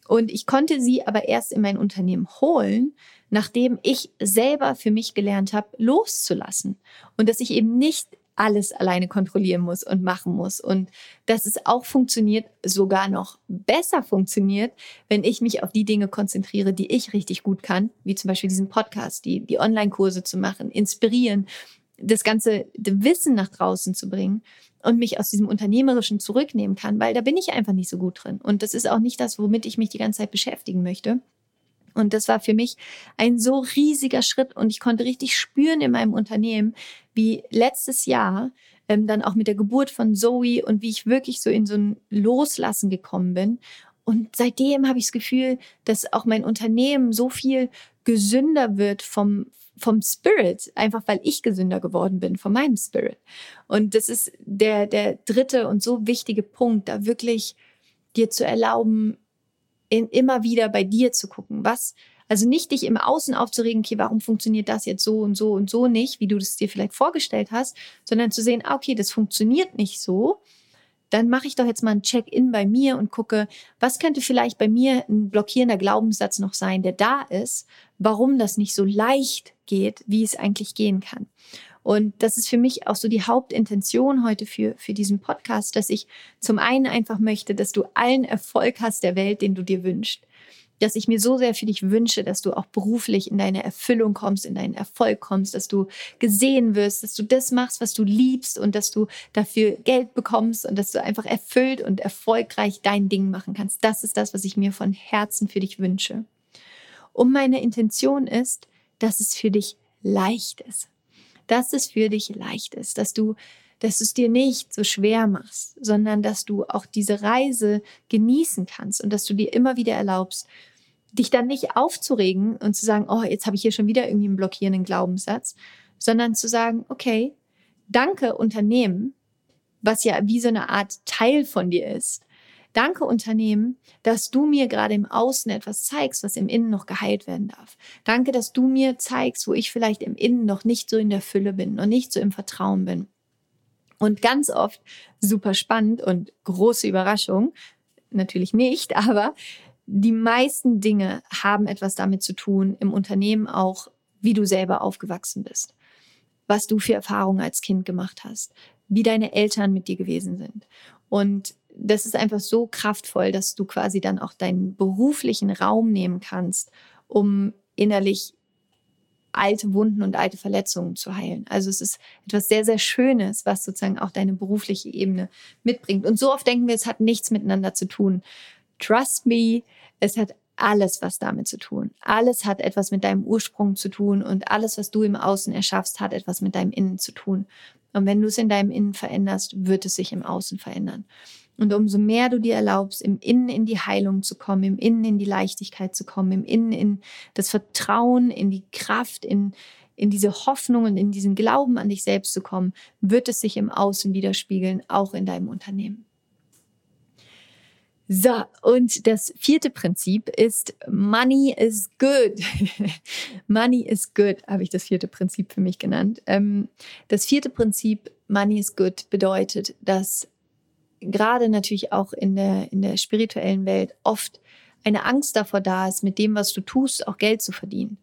Und ich konnte sie aber erst in mein Unternehmen holen, nachdem ich selber für mich gelernt habe, loszulassen. Und dass ich eben nicht alles alleine kontrollieren muss und machen muss. Und dass es auch funktioniert, sogar noch besser funktioniert, wenn ich mich auf die Dinge konzentriere, die ich richtig gut kann, wie zum Beispiel diesen Podcast, die Online-Kurse zu machen, inspirieren, das ganze Wissen nach draußen zu bringen und mich aus diesem Unternehmerischen zurücknehmen kann, weil da bin ich einfach nicht so gut drin. Und das ist auch nicht das, womit ich mich die ganze Zeit beschäftigen möchte. Und das war für mich ein so riesiger Schritt, und ich konnte richtig spüren in meinem Unternehmen, wie letztes Jahr dann auch mit der Geburt von Zoe und wie ich wirklich so in so ein Loslassen gekommen bin. Und seitdem habe ich das Gefühl, dass auch mein Unternehmen so viel gesünder wird vom Spirit, einfach weil ich gesünder geworden bin, von meinem Spirit. Und das ist der dritte und so wichtige Punkt, da wirklich dir zu erlauben, immer wieder bei dir zu gucken. Also nicht dich im Außen aufzuregen, okay, warum funktioniert das jetzt so und so und so nicht, wie du das dir vielleicht vorgestellt hast, sondern zu sehen, okay, das funktioniert nicht so, dann mache ich doch jetzt mal ein Check-in bei mir und gucke, was könnte vielleicht bei mir ein blockierender Glaubenssatz noch sein, der da ist, warum das nicht so leicht geht, wie es eigentlich gehen kann. Und das ist für mich auch so die Hauptintention heute für diesen Podcast, dass ich zum einen einfach möchte, dass du allen Erfolg hast der Welt, den du dir wünschst. Dass ich mir so sehr für dich wünsche, dass du auch beruflich in deine Erfüllung kommst, in deinen Erfolg kommst, dass du gesehen wirst, dass du das machst, was du liebst, und dass du dafür Geld bekommst und dass du einfach erfüllt und erfolgreich dein Ding machen kannst. Das ist das, was ich mir von Herzen für dich wünsche. Und meine Intention ist, dass es für dich leicht ist. Dass es für dich leicht ist, dass du es dir nicht so schwer machst, sondern dass du auch diese Reise genießen kannst und dass du dir immer wieder erlaubst, dich dann nicht aufzuregen und zu sagen, oh, jetzt habe ich hier schon wieder irgendwie einen blockierenden Glaubenssatz, sondern zu sagen, okay, danke Unternehmen, was ja wie so eine Art Teil von dir ist. Danke Unternehmen, dass du mir gerade im Außen etwas zeigst, was im Innen noch geheilt werden darf. Danke, dass du mir zeigst, wo ich vielleicht im Innen noch nicht so in der Fülle bin und nicht so im Vertrauen bin. Und ganz oft super spannend und große Überraschung, natürlich nicht, aber die meisten Dinge haben etwas damit zu tun, im Unternehmen auch, wie du selber aufgewachsen bist, was du für Erfahrungen als Kind gemacht hast, wie deine Eltern mit dir gewesen sind. Und das ist einfach so kraftvoll, dass du quasi dann auch deinen beruflichen Raum nehmen kannst, um innerlich alte Wunden und alte Verletzungen zu heilen. Also es ist etwas sehr, sehr Schönes, was sozusagen auch deine berufliche Ebene mitbringt. Und so oft denken wir, es hat nichts miteinander zu tun. Trust me, es hat alles was damit zu tun. Alles hat etwas mit deinem Ursprung zu tun und alles, was du im Außen erschaffst, hat etwas mit deinem Innen zu tun. Und wenn du es in deinem Innen veränderst, wird es sich im Außen verändern. Und umso mehr du dir erlaubst, im Innen in die Heilung zu kommen, im Innen in die Leichtigkeit zu kommen, im Innen in das Vertrauen, in die Kraft, in diese Hoffnung und in diesen Glauben an dich selbst zu kommen, wird es sich im Außen widerspiegeln, auch in deinem Unternehmen. So, und das vierte Prinzip ist Money is good. Money is good, habe ich das vierte Prinzip für mich genannt. Das vierte Prinzip Money is good bedeutet, dass gerade natürlich auch in der spirituellen Welt oft eine Angst davor da ist, mit dem, was du tust, auch Geld zu verdienen.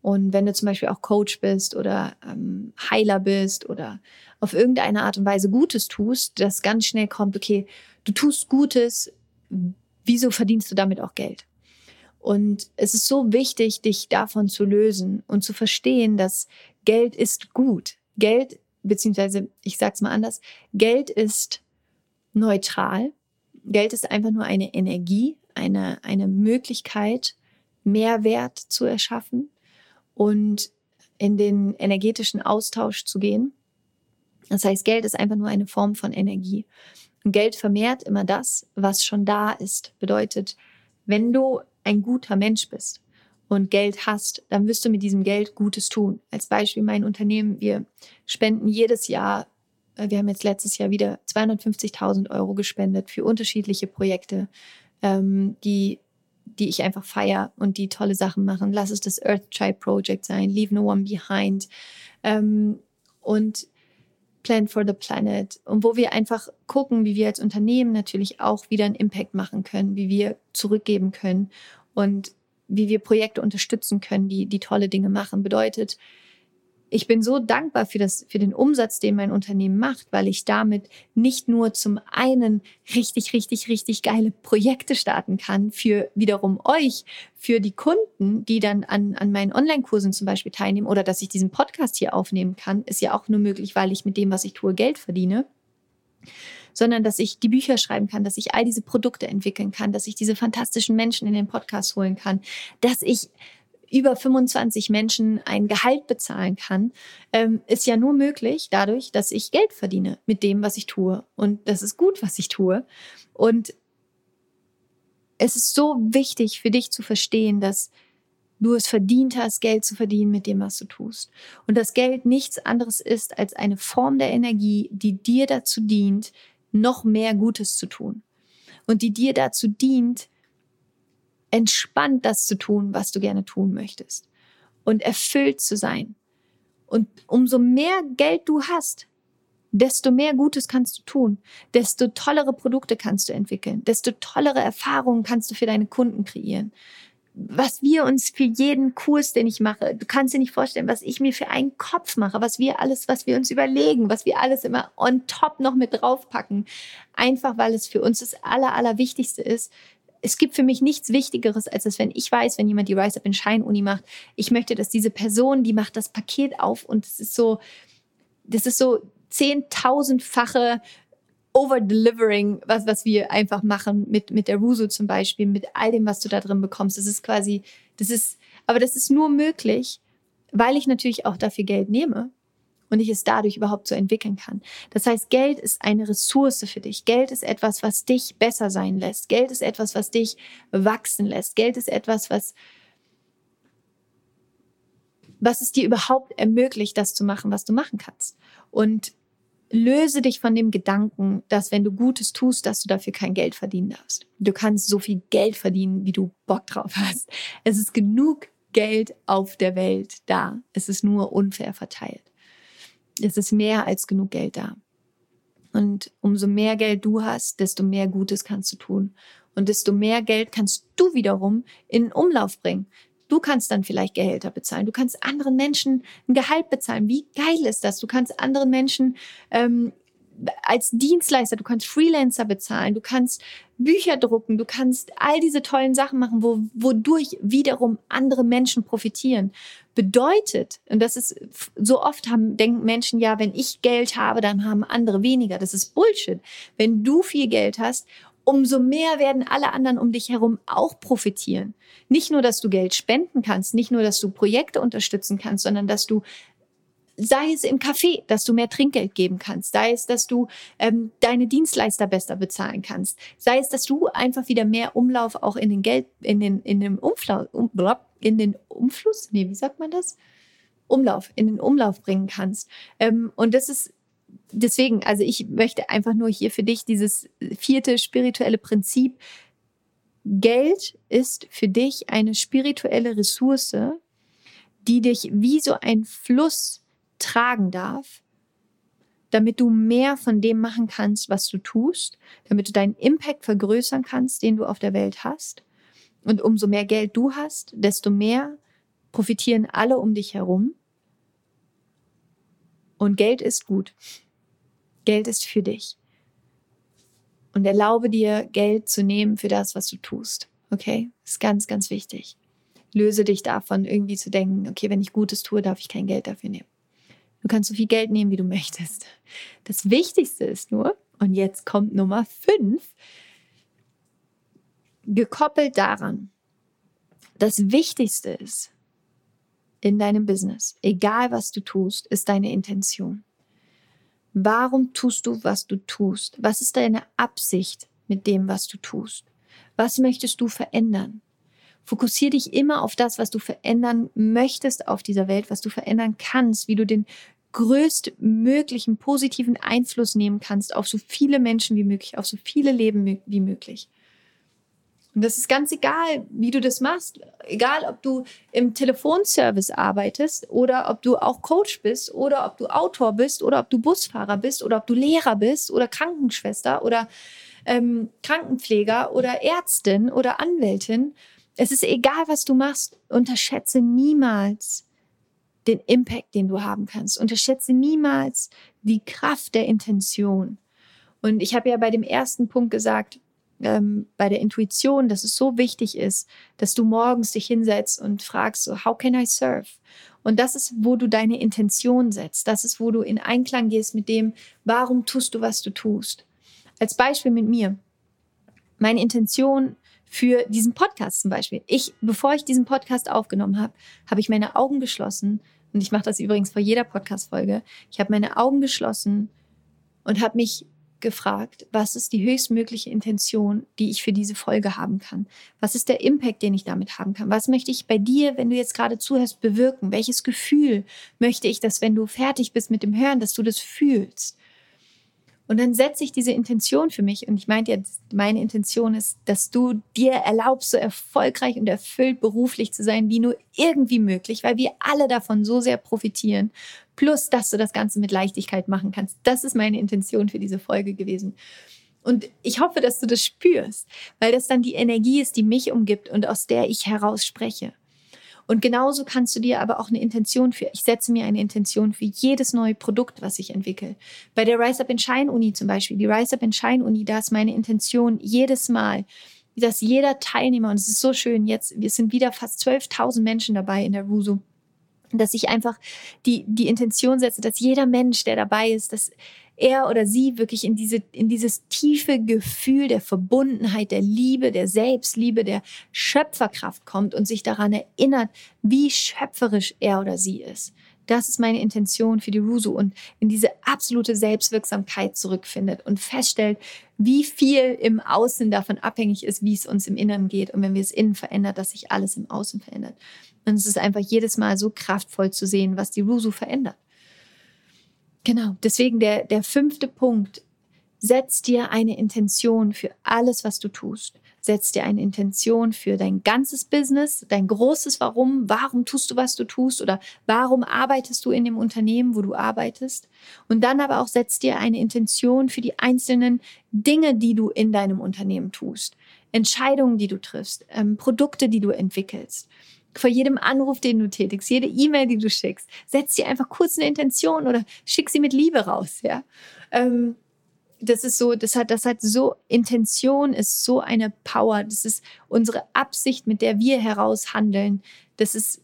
Und wenn du zum Beispiel auch Coach bist oder Heiler bist oder auf irgendeine Art und Weise Gutes tust, dass ganz schnell kommt, okay, du tust Gutes, wieso verdienst du damit auch Geld? Und es ist so wichtig, dich davon zu lösen und zu verstehen, dass Geld ist gut. Geld, beziehungsweise, ich sag's mal anders, Geld ist neutral. Geld ist einfach nur eine Energie, eine Möglichkeit, Mehrwert zu erschaffen und in den energetischen Austausch zu gehen. Das heißt, Geld ist einfach nur eine Form von Energie. Und Geld vermehrt immer das, was schon da ist. Bedeutet, wenn du ein guter Mensch bist und Geld hast, dann wirst du mit diesem Geld Gutes tun. Als Beispiel mein Unternehmen, wir spenden jedes Jahr. Wir haben jetzt letztes Jahr wieder 250.000 € gespendet für unterschiedliche Projekte, die ich einfach feiere und die tolle Sachen machen. Lass es das Earth Child Project sein, Leave No One Behind und Plan for the Planet. Und wo wir einfach gucken, wie wir als Unternehmen natürlich auch wieder einen Impact machen können, wie wir zurückgeben können und wie wir Projekte unterstützen können, die tolle Dinge machen. Bedeutet, ich bin so dankbar für den Umsatz, den mein Unternehmen macht, weil ich damit nicht nur zum einen richtig, richtig, richtig geile Projekte starten kann für wiederum euch, für die Kunden, die dann an meinen Online-Kursen zum Beispiel teilnehmen oder dass ich diesen Podcast hier aufnehmen kann, ist ja auch nur möglich, weil ich mit dem, was ich tue, Geld verdiene, sondern dass ich die Bücher schreiben kann, dass ich all diese Produkte entwickeln kann, dass ich diese fantastischen Menschen in den Podcast holen kann, dass ich über 25 Menschen ein Gehalt bezahlen kann, ist ja nur möglich dadurch, dass ich Geld verdiene mit dem, was ich tue. Und das ist gut, was ich tue. Und es ist so wichtig für dich zu verstehen, dass du es verdient hast, Geld zu verdienen mit dem, was du tust. Und dass Geld nichts anderes ist als eine Form der Energie, die dir dazu dient, noch mehr Gutes zu tun. Und die dir dazu dient, entspannt das zu tun, was du gerne tun möchtest und erfüllt zu sein. Und umso mehr Geld du hast, desto mehr Gutes kannst du tun, desto tollere Produkte kannst du entwickeln, desto tollere Erfahrungen kannst du für deine Kunden kreieren. Was wir uns für jeden Kurs, den ich mache, du kannst dir nicht vorstellen, was ich mir für einen Kopf mache, was wir uns überlegen, was wir alles immer on top noch mit draufpacken, einfach weil es für uns das Allerwichtigste ist. Es gibt für mich nichts Wichtigeres, als dass, wenn ich weiß, wenn jemand die Rise Up and Shine Uni macht, ich möchte, dass diese Person, die macht das Paket auf und das ist so 10.000-fache Overdelivering, was wir einfach machen mit der Ruso zum Beispiel, mit all dem, was du da drin bekommst. Aber das ist nur möglich, weil ich natürlich auch dafür Geld nehme. Und ich es dadurch überhaupt so entwickeln kann. Das heißt, Geld ist eine Ressource für dich. Geld ist etwas, was dich besser sein lässt. Geld ist etwas, was dich wachsen lässt. Geld ist etwas, was es dir überhaupt ermöglicht, das zu machen, was du machen kannst. Und löse dich von dem Gedanken, dass wenn du Gutes tust, dass du dafür kein Geld verdienen darfst. Du kannst so viel Geld verdienen, wie du Bock drauf hast. Es ist genug Geld auf der Welt da. Es ist nur unfair verteilt. Es ist mehr als genug Geld da. Und umso mehr Geld du hast, desto mehr Gutes kannst du tun. Und desto mehr Geld kannst du wiederum in den Umlauf bringen. Du kannst dann vielleicht Gehälter bezahlen. Du kannst anderen Menschen ein Gehalt bezahlen. Wie geil ist das? Du kannst anderen Menschen als Dienstleister, du kannst Freelancer bezahlen, du kannst Bücher drucken, du kannst all diese tollen Sachen machen, wodurch wiederum andere Menschen profitieren. Bedeutet, und das ist so oft denken Menschen, ja, wenn ich Geld habe, dann haben andere weniger. Das ist Bullshit. Wenn du viel Geld hast, umso mehr werden alle anderen um dich herum auch profitieren. Nicht nur, dass du Geld spenden kannst, nicht nur, dass du Projekte unterstützen kannst, sondern dass du, sei es im Café, dass du mehr Trinkgeld geben kannst, sei es, dass du deine Dienstleister besser bezahlen kannst, sei es, dass du einfach wieder mehr Umlauf auch in den Geld, in den Umlauf bringen kannst. Und das ist deswegen, also ich möchte einfach nur hier für dich dieses 4. spirituelle Prinzip. Geld ist für dich eine spirituelle Ressource, die dich wie so ein Fluss tragen darf, damit du mehr von dem machen kannst, was du tust, damit du deinen Impact vergrößern kannst, den du auf der Welt hast. Und umso mehr Geld du hast, desto mehr profitieren alle um dich herum. Und Geld ist gut. Geld ist für dich. Und erlaube dir, Geld zu nehmen für das, was du tust. Okay? Das ist ganz, ganz wichtig. Löse dich davon, irgendwie zu denken, okay, wenn ich Gutes tue, darf ich kein Geld dafür nehmen. Du kannst so viel Geld nehmen, wie du möchtest. Das Wichtigste ist nur, und jetzt kommt Nummer 5, gekoppelt daran, das Wichtigste ist, in deinem Business, egal was du tust, ist deine Intention. Warum tust du, was du tust? Was ist deine Absicht mit dem, was du tust? Was möchtest du verändern? Fokussiere dich immer auf das, was du verändern möchtest auf dieser Welt, was du verändern kannst, wie du den größtmöglichen positiven Einfluss nehmen kannst auf so viele Menschen wie möglich, auf so viele Leben wie möglich. Und das ist ganz egal, wie du das machst. Egal, ob du im Telefonservice arbeitest oder ob du auch Coach bist oder ob du Autor bist oder ob du Busfahrer bist oder ob du Lehrer bist oder Krankenschwester oder Krankenpfleger oder Ärztin oder Anwältin. Es ist egal, was du machst. Unterschätze niemals den Impact, den du haben kannst. Unterschätze niemals die Kraft der Intention. Und ich habe ja bei dem ersten Punkt gesagt, bei der Intuition, dass es so wichtig ist, dass du morgens dich hinsetzt und fragst, so, how can I serve? Und das ist, wo du deine Intention setzt. Das ist, wo du in Einklang gehst mit dem, warum tust du, was du tust. Als Beispiel mit mir. Meine Intention für diesen Podcast zum Beispiel. Bevor ich diesen Podcast aufgenommen habe, habe ich meine Augen geschlossen. Und ich mache das übrigens vor jeder Podcast-Folge. Ich habe meine Augen geschlossen und habe mich gefragt, was ist die höchstmögliche Intention, die ich für diese Folge haben kann? Was ist der Impact, den ich damit haben kann? Was möchte ich bei dir, wenn du jetzt gerade zuhörst, bewirken? Welches Gefühl möchte ich, dass wenn du fertig bist mit dem Hören, dass du das fühlst? Und dann setze ich diese Intention für mich und ich meinte jetzt, meine Intention ist, dass du dir erlaubst, so erfolgreich und erfüllt beruflich zu sein, wie nur irgendwie möglich, weil wir alle davon so sehr profitieren. Plus, dass du das Ganze mit Leichtigkeit machen kannst. Das ist meine Intention für diese Folge gewesen. Und ich hoffe, dass du das spürst, weil das dann die Energie ist, die mich umgibt und aus der ich heraus spreche. Und genauso kannst du dir aber auch eine Intention ich setze mir eine Intention für jedes neue Produkt, was ich entwickle. Bei der Rise Up and Shine Uni zum Beispiel, die Rise Up and Shine Uni, da ist meine Intention jedes Mal, dass jeder Teilnehmer, und es ist so schön jetzt, wir sind wieder fast 12.000 Menschen dabei in der RUSU, dass ich einfach die Intention setze, dass jeder Mensch, der dabei ist, dass er oder sie wirklich in dieses tiefe Gefühl der Verbundenheit, der Liebe, der Selbstliebe, der Schöpferkraft kommt und sich daran erinnert, wie schöpferisch er oder sie ist. Das ist meine Intention für die RUSU und in diese absolute Selbstwirksamkeit zurückfindet und feststellt, wie viel im Außen davon abhängig ist, wie es uns im Inneren geht. Und wenn wir es innen verändern, dass sich alles im Außen verändert. Und es ist einfach jedes Mal so kraftvoll zu sehen, was die RUSU verändert. Genau, deswegen der 5. Punkt, Setz dir eine Intention für alles, was du tust. Setz dir eine Intention für dein ganzes Business, dein großes Warum. Warum tust du, was du tust? Oder warum arbeitest du in dem Unternehmen, wo du arbeitest? Und dann aber auch setz dir eine Intention für die einzelnen Dinge, die du in deinem Unternehmen tust. Entscheidungen, die du triffst, Produkte, die du entwickelst. Vor jedem Anruf, den du tätigst, jede E-Mail, die du schickst, setz dir einfach kurz eine Intention oder schick sie mit Liebe raus. Ja? Das ist so, das hat so, Intention ist so eine Power. Das ist unsere Absicht, mit der wir heraus handeln. Das ist,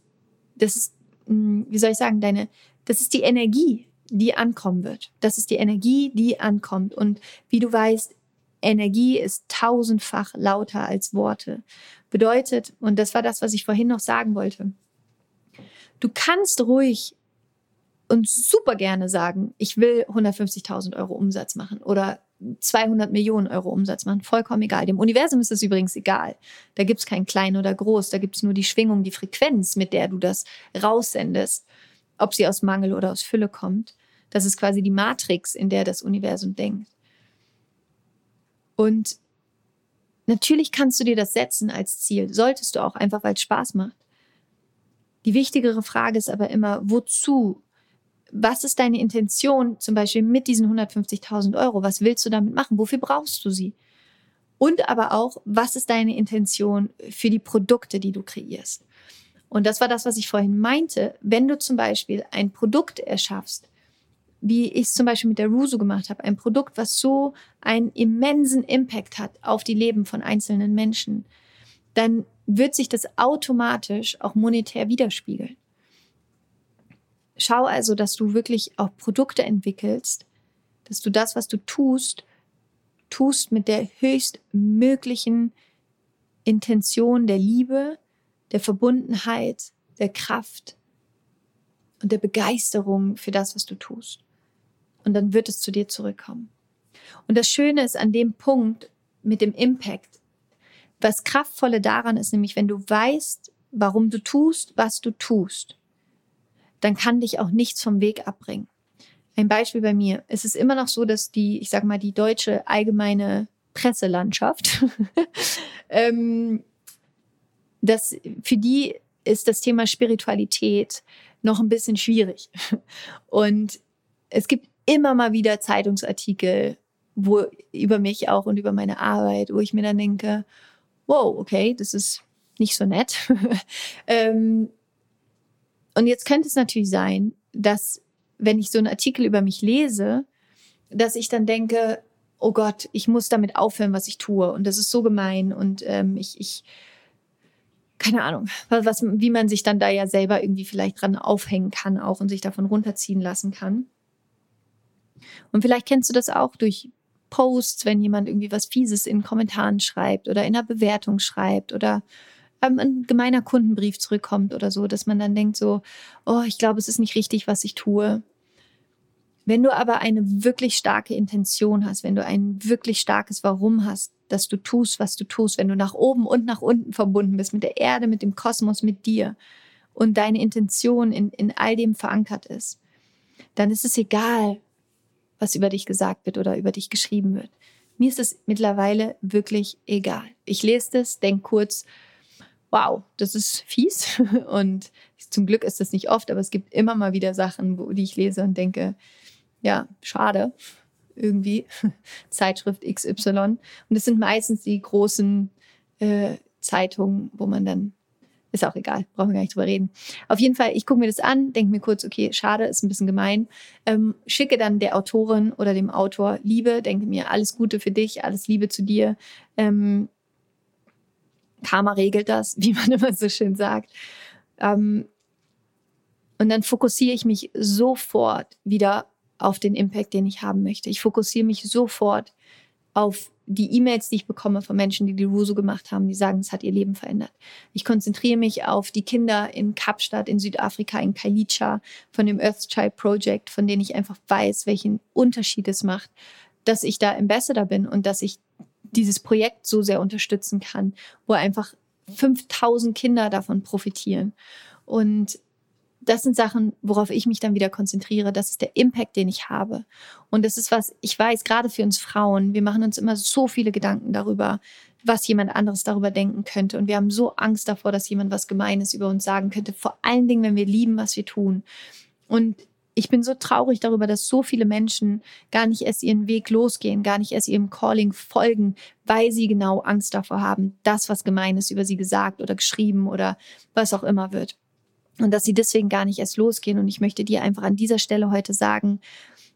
wie soll ich sagen, das ist die Energie, die ankommen wird. Das ist die Energie, die ankommt. Und wie du weißt, Energie ist tausendfach lauter als Worte. Bedeutet, und das war das, was ich vorhin noch sagen wollte, du kannst ruhig und super gerne sagen, ich will 150.000 Euro Umsatz machen oder 200 Millionen Euro Umsatz machen, vollkommen egal. Dem Universum ist es übrigens egal. Da gibt es kein Klein oder Groß, da gibt es nur die Schwingung, die Frequenz, mit der du das raussendest, ob sie aus Mangel oder aus Fülle kommt. Das ist quasi die Matrix, in der das Universum denkt. Und natürlich kannst du dir das setzen als Ziel. Solltest du auch, einfach weil es Spaß macht. Die wichtigere Frage ist aber immer, wozu? Was ist deine Intention zum Beispiel mit diesen 150.000 Euro? Was willst du damit machen? Wofür brauchst du sie? Und aber auch, was ist deine Intention für die Produkte, die du kreierst? Und das war das, was ich vorhin meinte. Wenn du zum Beispiel ein Produkt erschaffst, wie ich es zum Beispiel mit der Rusu gemacht habe, ein Produkt, was so einen immensen Impact hat auf die Leben von einzelnen Menschen, dann wird sich das automatisch auch monetär widerspiegeln. Schau also, dass du wirklich auch Produkte entwickelst, dass du das, was du tust mit der höchstmöglichen Intention der Liebe, der Verbundenheit, der Kraft und der Begeisterung für das, was du tust. Und dann wird es zu dir zurückkommen. Und das Schöne ist an dem Punkt mit dem Impact, was Kraftvolle daran ist, nämlich wenn du weißt, warum du tust, was du tust, dann kann dich auch nichts vom Weg abbringen. Ein Beispiel bei mir. Es ist immer noch so, dass die deutsche allgemeine Presselandschaft, dass für die ist das Thema Spiritualität noch ein bisschen schwierig. Und es gibt immer mal wieder Zeitungsartikel, wo über mich auch und über meine Arbeit, wo ich mir dann denke, wow, okay, das ist nicht so nett. Und jetzt könnte es natürlich sein, dass, wenn ich so einen Artikel über mich lese, dass ich dann denke, oh Gott, ich muss damit aufhören, was ich tue. Und das ist so gemein. Und ich keine Ahnung, wie man sich dann da ja selber irgendwie vielleicht dran aufhängen kann auch und sich davon runterziehen lassen kann. Und vielleicht kennst du das auch durch Posts, wenn jemand irgendwie was Fieses in Kommentaren schreibt oder in einer Bewertung schreibt oder ein gemeiner Kundenbrief zurückkommt oder so, dass man dann denkt so, oh, ich glaube, es ist nicht richtig, was ich tue. Wenn du aber eine wirklich starke Intention hast, wenn du ein wirklich starkes Warum hast, dass du tust, was du tust, wenn du nach oben und nach unten verbunden bist, mit der Erde, mit dem Kosmos, mit dir und deine Intention in all dem verankert ist, dann ist es egal, was über dich gesagt wird oder über dich geschrieben wird. Mir ist es mittlerweile wirklich egal. Ich lese das, denke kurz, wow, das ist fies und zum Glück ist das nicht oft, aber es gibt immer mal wieder Sachen, die ich lese und denke, ja, schade, irgendwie, Zeitschrift XY. Und das sind meistens die großen Zeitungen, wo man dann, ist auch egal, brauchen wir gar nicht drüber reden. Auf jeden Fall, ich gucke mir das an, denke mir kurz, okay, schade, ist ein bisschen gemein, schicke dann der Autorin oder dem Autor Liebe, denke mir, alles Gute für dich, alles Liebe zu dir, Karma regelt das, wie man immer so schön sagt. Und dann fokussiere ich mich sofort wieder auf den Impact, den ich haben möchte. Ich fokussiere mich sofort auf die E-Mails, die ich bekomme von Menschen, die Rusu gemacht haben, die sagen, es hat ihr Leben verändert. Ich konzentriere mich auf die Kinder in Kapstadt, in Südafrika, in Khayelitsha, von dem Earth Child Project, von denen ich einfach weiß, welchen Unterschied es macht, dass ich da Ambassador bin und dass ich dieses Projekt so sehr unterstützen kann, wo einfach 5000 Kinder davon profitieren. Und das sind Sachen, worauf ich mich dann wieder konzentriere. Das ist der Impact, den ich habe. Und das ist was, ich weiß, gerade für uns Frauen, wir machen uns immer so viele Gedanken darüber, was jemand anderes darüber denken könnte. Und wir haben so Angst davor, dass jemand was Gemeines über uns sagen könnte. Vor allen Dingen, wenn wir lieben, was wir tun. Und ich bin so traurig darüber, dass so viele Menschen gar nicht erst ihren Weg losgehen, gar nicht erst ihrem Calling folgen, weil sie genau Angst davor haben, dass was Gemeines über sie gesagt oder geschrieben oder was auch immer wird. Und dass sie deswegen gar nicht erst losgehen. Und ich möchte dir einfach an dieser Stelle heute sagen,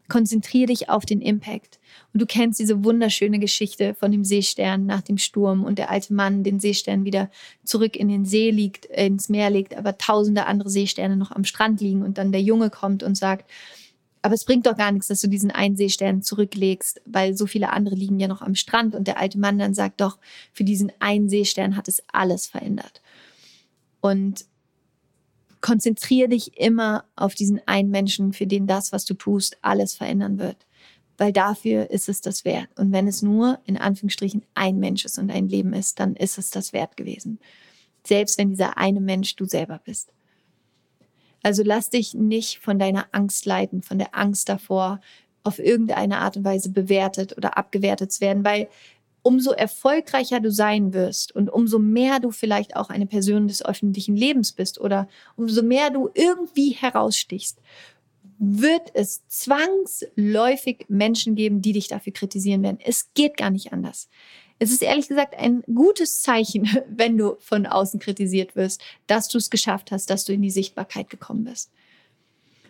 konzentriere dich auf den Impact. Und du kennst diese wunderschöne Geschichte von dem Seestern nach dem Sturm und der alte Mann, den Seestern wieder zurück in den See liegt, ins Meer legt, aber tausende andere Seesterne noch am Strand liegen und dann der Junge kommt und sagt, aber es bringt doch gar nichts, dass du diesen einen Seestern zurücklegst, weil so viele andere liegen ja noch am Strand. Und der alte Mann dann sagt, doch, für diesen einen Seestern hat es alles verändert. Und konzentriere dich immer auf diesen einen Menschen, für den das, was du tust, alles verändern wird. Weil dafür ist es das wert. Und wenn es nur, in Anführungsstrichen, ein Mensch ist und ein Leben ist, dann ist es das wert gewesen. Selbst wenn dieser eine Mensch du selber bist. Also lass dich nicht von deiner Angst leiten, von der Angst davor, auf irgendeine Art und Weise bewertet oder abgewertet zu werden, weil umso erfolgreicher du sein wirst und umso mehr du vielleicht auch eine Person des öffentlichen Lebens bist oder umso mehr du irgendwie herausstichst, wird es zwangsläufig Menschen geben, die dich dafür kritisieren werden. Es geht gar nicht anders. Es ist ehrlich gesagt ein gutes Zeichen, wenn du von außen kritisiert wirst, dass du es geschafft hast, dass du in die Sichtbarkeit gekommen bist.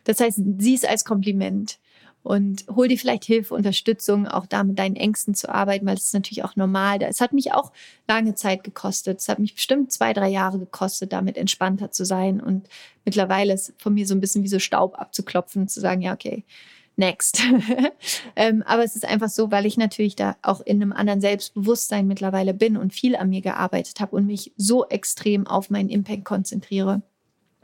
Das heißt, sieh es als Kompliment. Und hol dir vielleicht Hilfe, Unterstützung, auch da mit deinen Ängsten zu arbeiten, weil das ist natürlich auch normal. Es hat mich auch lange Zeit gekostet. Es hat mich bestimmt 2-3 Jahre gekostet, damit entspannter zu sein. Und mittlerweile ist von mir so ein bisschen wie so Staub abzuklopfen, zu sagen, ja, okay, next. Aber es ist einfach so, weil ich natürlich da auch in einem anderen Selbstbewusstsein mittlerweile bin und viel an mir gearbeitet habe und mich so extrem auf meinen Impact konzentriere.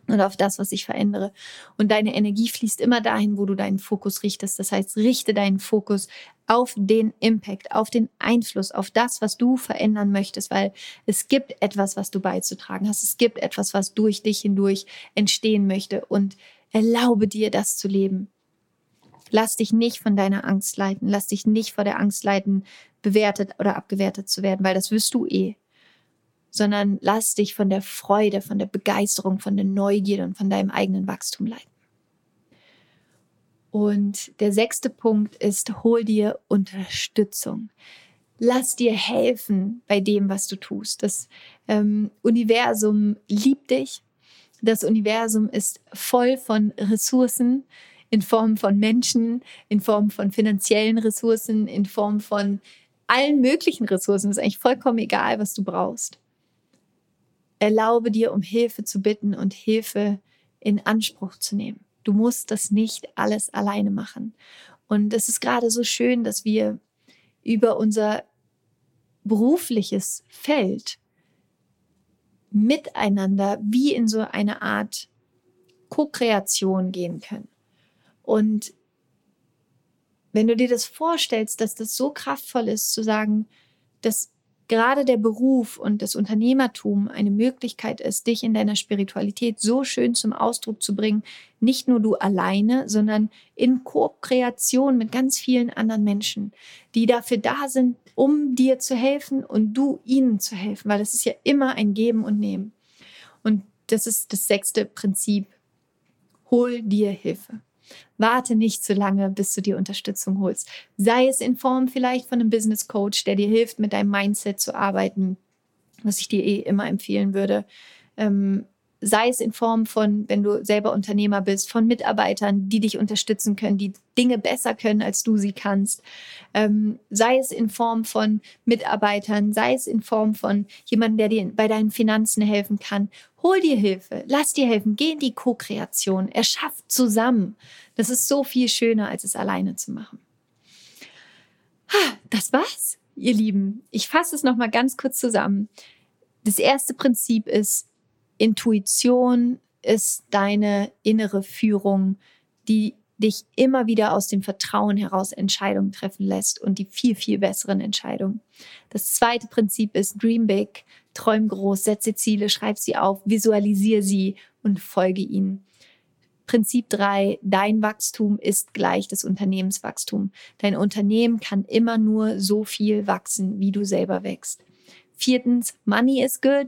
Und auf das, was ich verändere. Und deine Energie fließt immer dahin, wo du deinen Fokus richtest. Das heißt, richte deinen Fokus auf den Impact, auf den Einfluss, auf das, was du verändern möchtest. Weil es gibt etwas, was du beizutragen hast. Es gibt etwas, was durch dich hindurch entstehen möchte. Und erlaube dir, das zu leben. Lass dich nicht von deiner Angst leiten. Lass dich nicht vor der Angst leiten, bewertet oder abgewertet zu werden. Weil das wirst du eh. Sondern lass dich von der Freude, von der Begeisterung, von der Neugierde und von deinem eigenen Wachstum leiten. Und der 6. Punkt ist, hol dir Unterstützung. Lass dir helfen bei dem, was du tust. Das Universum liebt dich. Das Universum ist voll von Ressourcen in Form von Menschen, in Form von finanziellen Ressourcen, in Form von allen möglichen Ressourcen. Es ist eigentlich vollkommen egal, was du brauchst. Erlaube dir, um Hilfe zu bitten und Hilfe in Anspruch zu nehmen. Du musst das nicht alles alleine machen. Und es ist gerade so schön, dass wir über unser berufliches Feld miteinander wie in so eine Art Co-Kreation gehen können. Und wenn du dir das vorstellst, dass das so kraftvoll ist, zu sagen, dass gerade der Beruf und das Unternehmertum eine Möglichkeit ist, dich in deiner Spiritualität so schön zum Ausdruck zu bringen, nicht nur du alleine, sondern in Kooperation mit ganz vielen anderen Menschen, die dafür da sind, um dir zu helfen und du ihnen zu helfen, weil das ist ja immer ein Geben und Nehmen. Und das ist das 6. Prinzip. Hol dir Hilfe. Warte nicht so lange, bis du dir Unterstützung holst. Sei es in Form vielleicht von einem Business Coach, der dir hilft, mit deinem Mindset zu arbeiten, was ich dir eh immer empfehlen würde. Sei es in Form von, wenn du selber Unternehmer bist, von Mitarbeitern, die dich unterstützen können, die Dinge besser können, als du sie kannst. Sei es in Form von Mitarbeitern, sei es in Form von jemandem, der dir bei deinen Finanzen helfen kann. Hol dir Hilfe, lass dir helfen, geh in die Co-Kreation, erschaff zusammen. Das ist so viel schöner, als es alleine zu machen. Das war's, ihr Lieben. Ich fasse es nochmal ganz kurz zusammen. Das erste Prinzip ist, Intuition ist deine innere Führung, die dich immer wieder aus dem Vertrauen heraus Entscheidungen treffen lässt und die viel, viel besseren Entscheidungen. Das zweite Prinzip ist Dream Big, träum groß, setze Ziele, schreib sie auf, visualisiere sie und folge ihnen. Prinzip 3, dein Wachstum ist gleich das Unternehmenswachstum. Dein Unternehmen kann immer nur so viel wachsen, wie du selber wächst. 4. Money is good.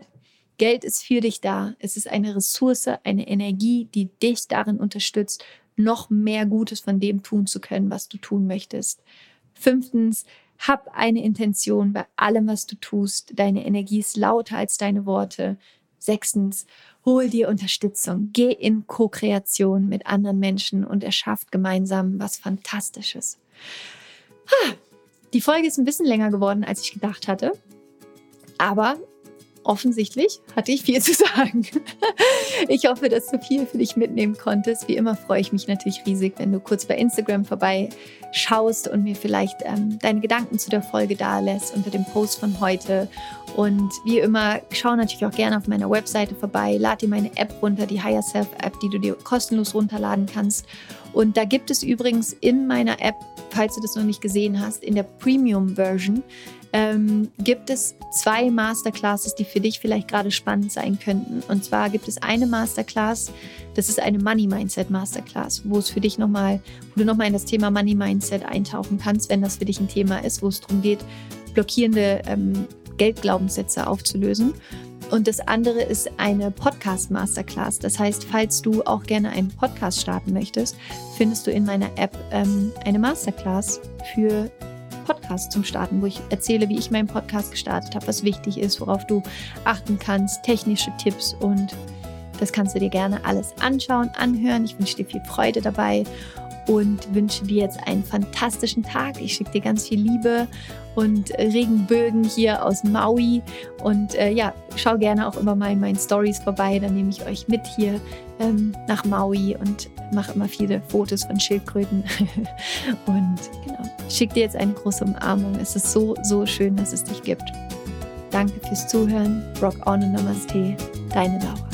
Geld ist für dich da. Es ist eine Ressource, eine Energie, die dich darin unterstützt, noch mehr Gutes von dem tun zu können, was du tun möchtest. 5. Hab eine Intention bei allem, was du tust. Deine Energie ist lauter als deine Worte. 6. Hol dir Unterstützung. Geh in Co-Kreation mit anderen Menschen und erschafft gemeinsam was Fantastisches. Die Folge ist ein bisschen länger geworden, als ich gedacht hatte. Aber offensichtlich hatte ich viel zu sagen. Ich hoffe, dass du viel für dich mitnehmen konntest. Wie immer freue ich mich natürlich riesig, wenn du kurz bei Instagram vorbeischaust und mir vielleicht deine Gedanken zu der Folge dalässt unter dem Post von heute. Und wie immer, schau natürlich auch gerne auf meiner Webseite vorbei. Lade dir meine App runter, die Higher Self App, die du dir kostenlos runterladen kannst. Und da gibt es übrigens in meiner App, falls du das noch nicht gesehen hast, in der Premium-Version, gibt es 2 Masterclasses, die für dich vielleicht gerade spannend sein könnten. Und zwar gibt es eine Masterclass, das ist eine Money Mindset Masterclass, wo es für dich nochmal, wo du nochmal in das Thema Money Mindset eintauchen kannst, wenn das für dich ein Thema ist, wo es darum geht, blockierende Geldglaubenssätze aufzulösen. Und das andere ist eine Podcast-Masterclass. Das heißt, falls du auch gerne einen Podcast starten möchtest, findest du in meiner App eine Masterclass für Podcast zum Starten, wo ich erzähle, wie ich meinen Podcast gestartet habe, was wichtig ist, worauf du achten kannst, technische Tipps, und das kannst du dir gerne alles anschauen, anhören. Ich wünsche dir viel Freude dabei und wünsche dir jetzt einen fantastischen Tag. Ich schicke dir ganz viel Liebe und Regenbögen hier aus Maui und schau gerne auch immer mal in meinen Stories vorbei, dann nehme ich euch mit hier nach Maui und mache immer viele Fotos von Schildkröten und genau, schick dir jetzt eine große Umarmung. Es ist so, so schön, dass es dich gibt. Danke fürs Zuhören. Rock on und Namaste. Deine Laura.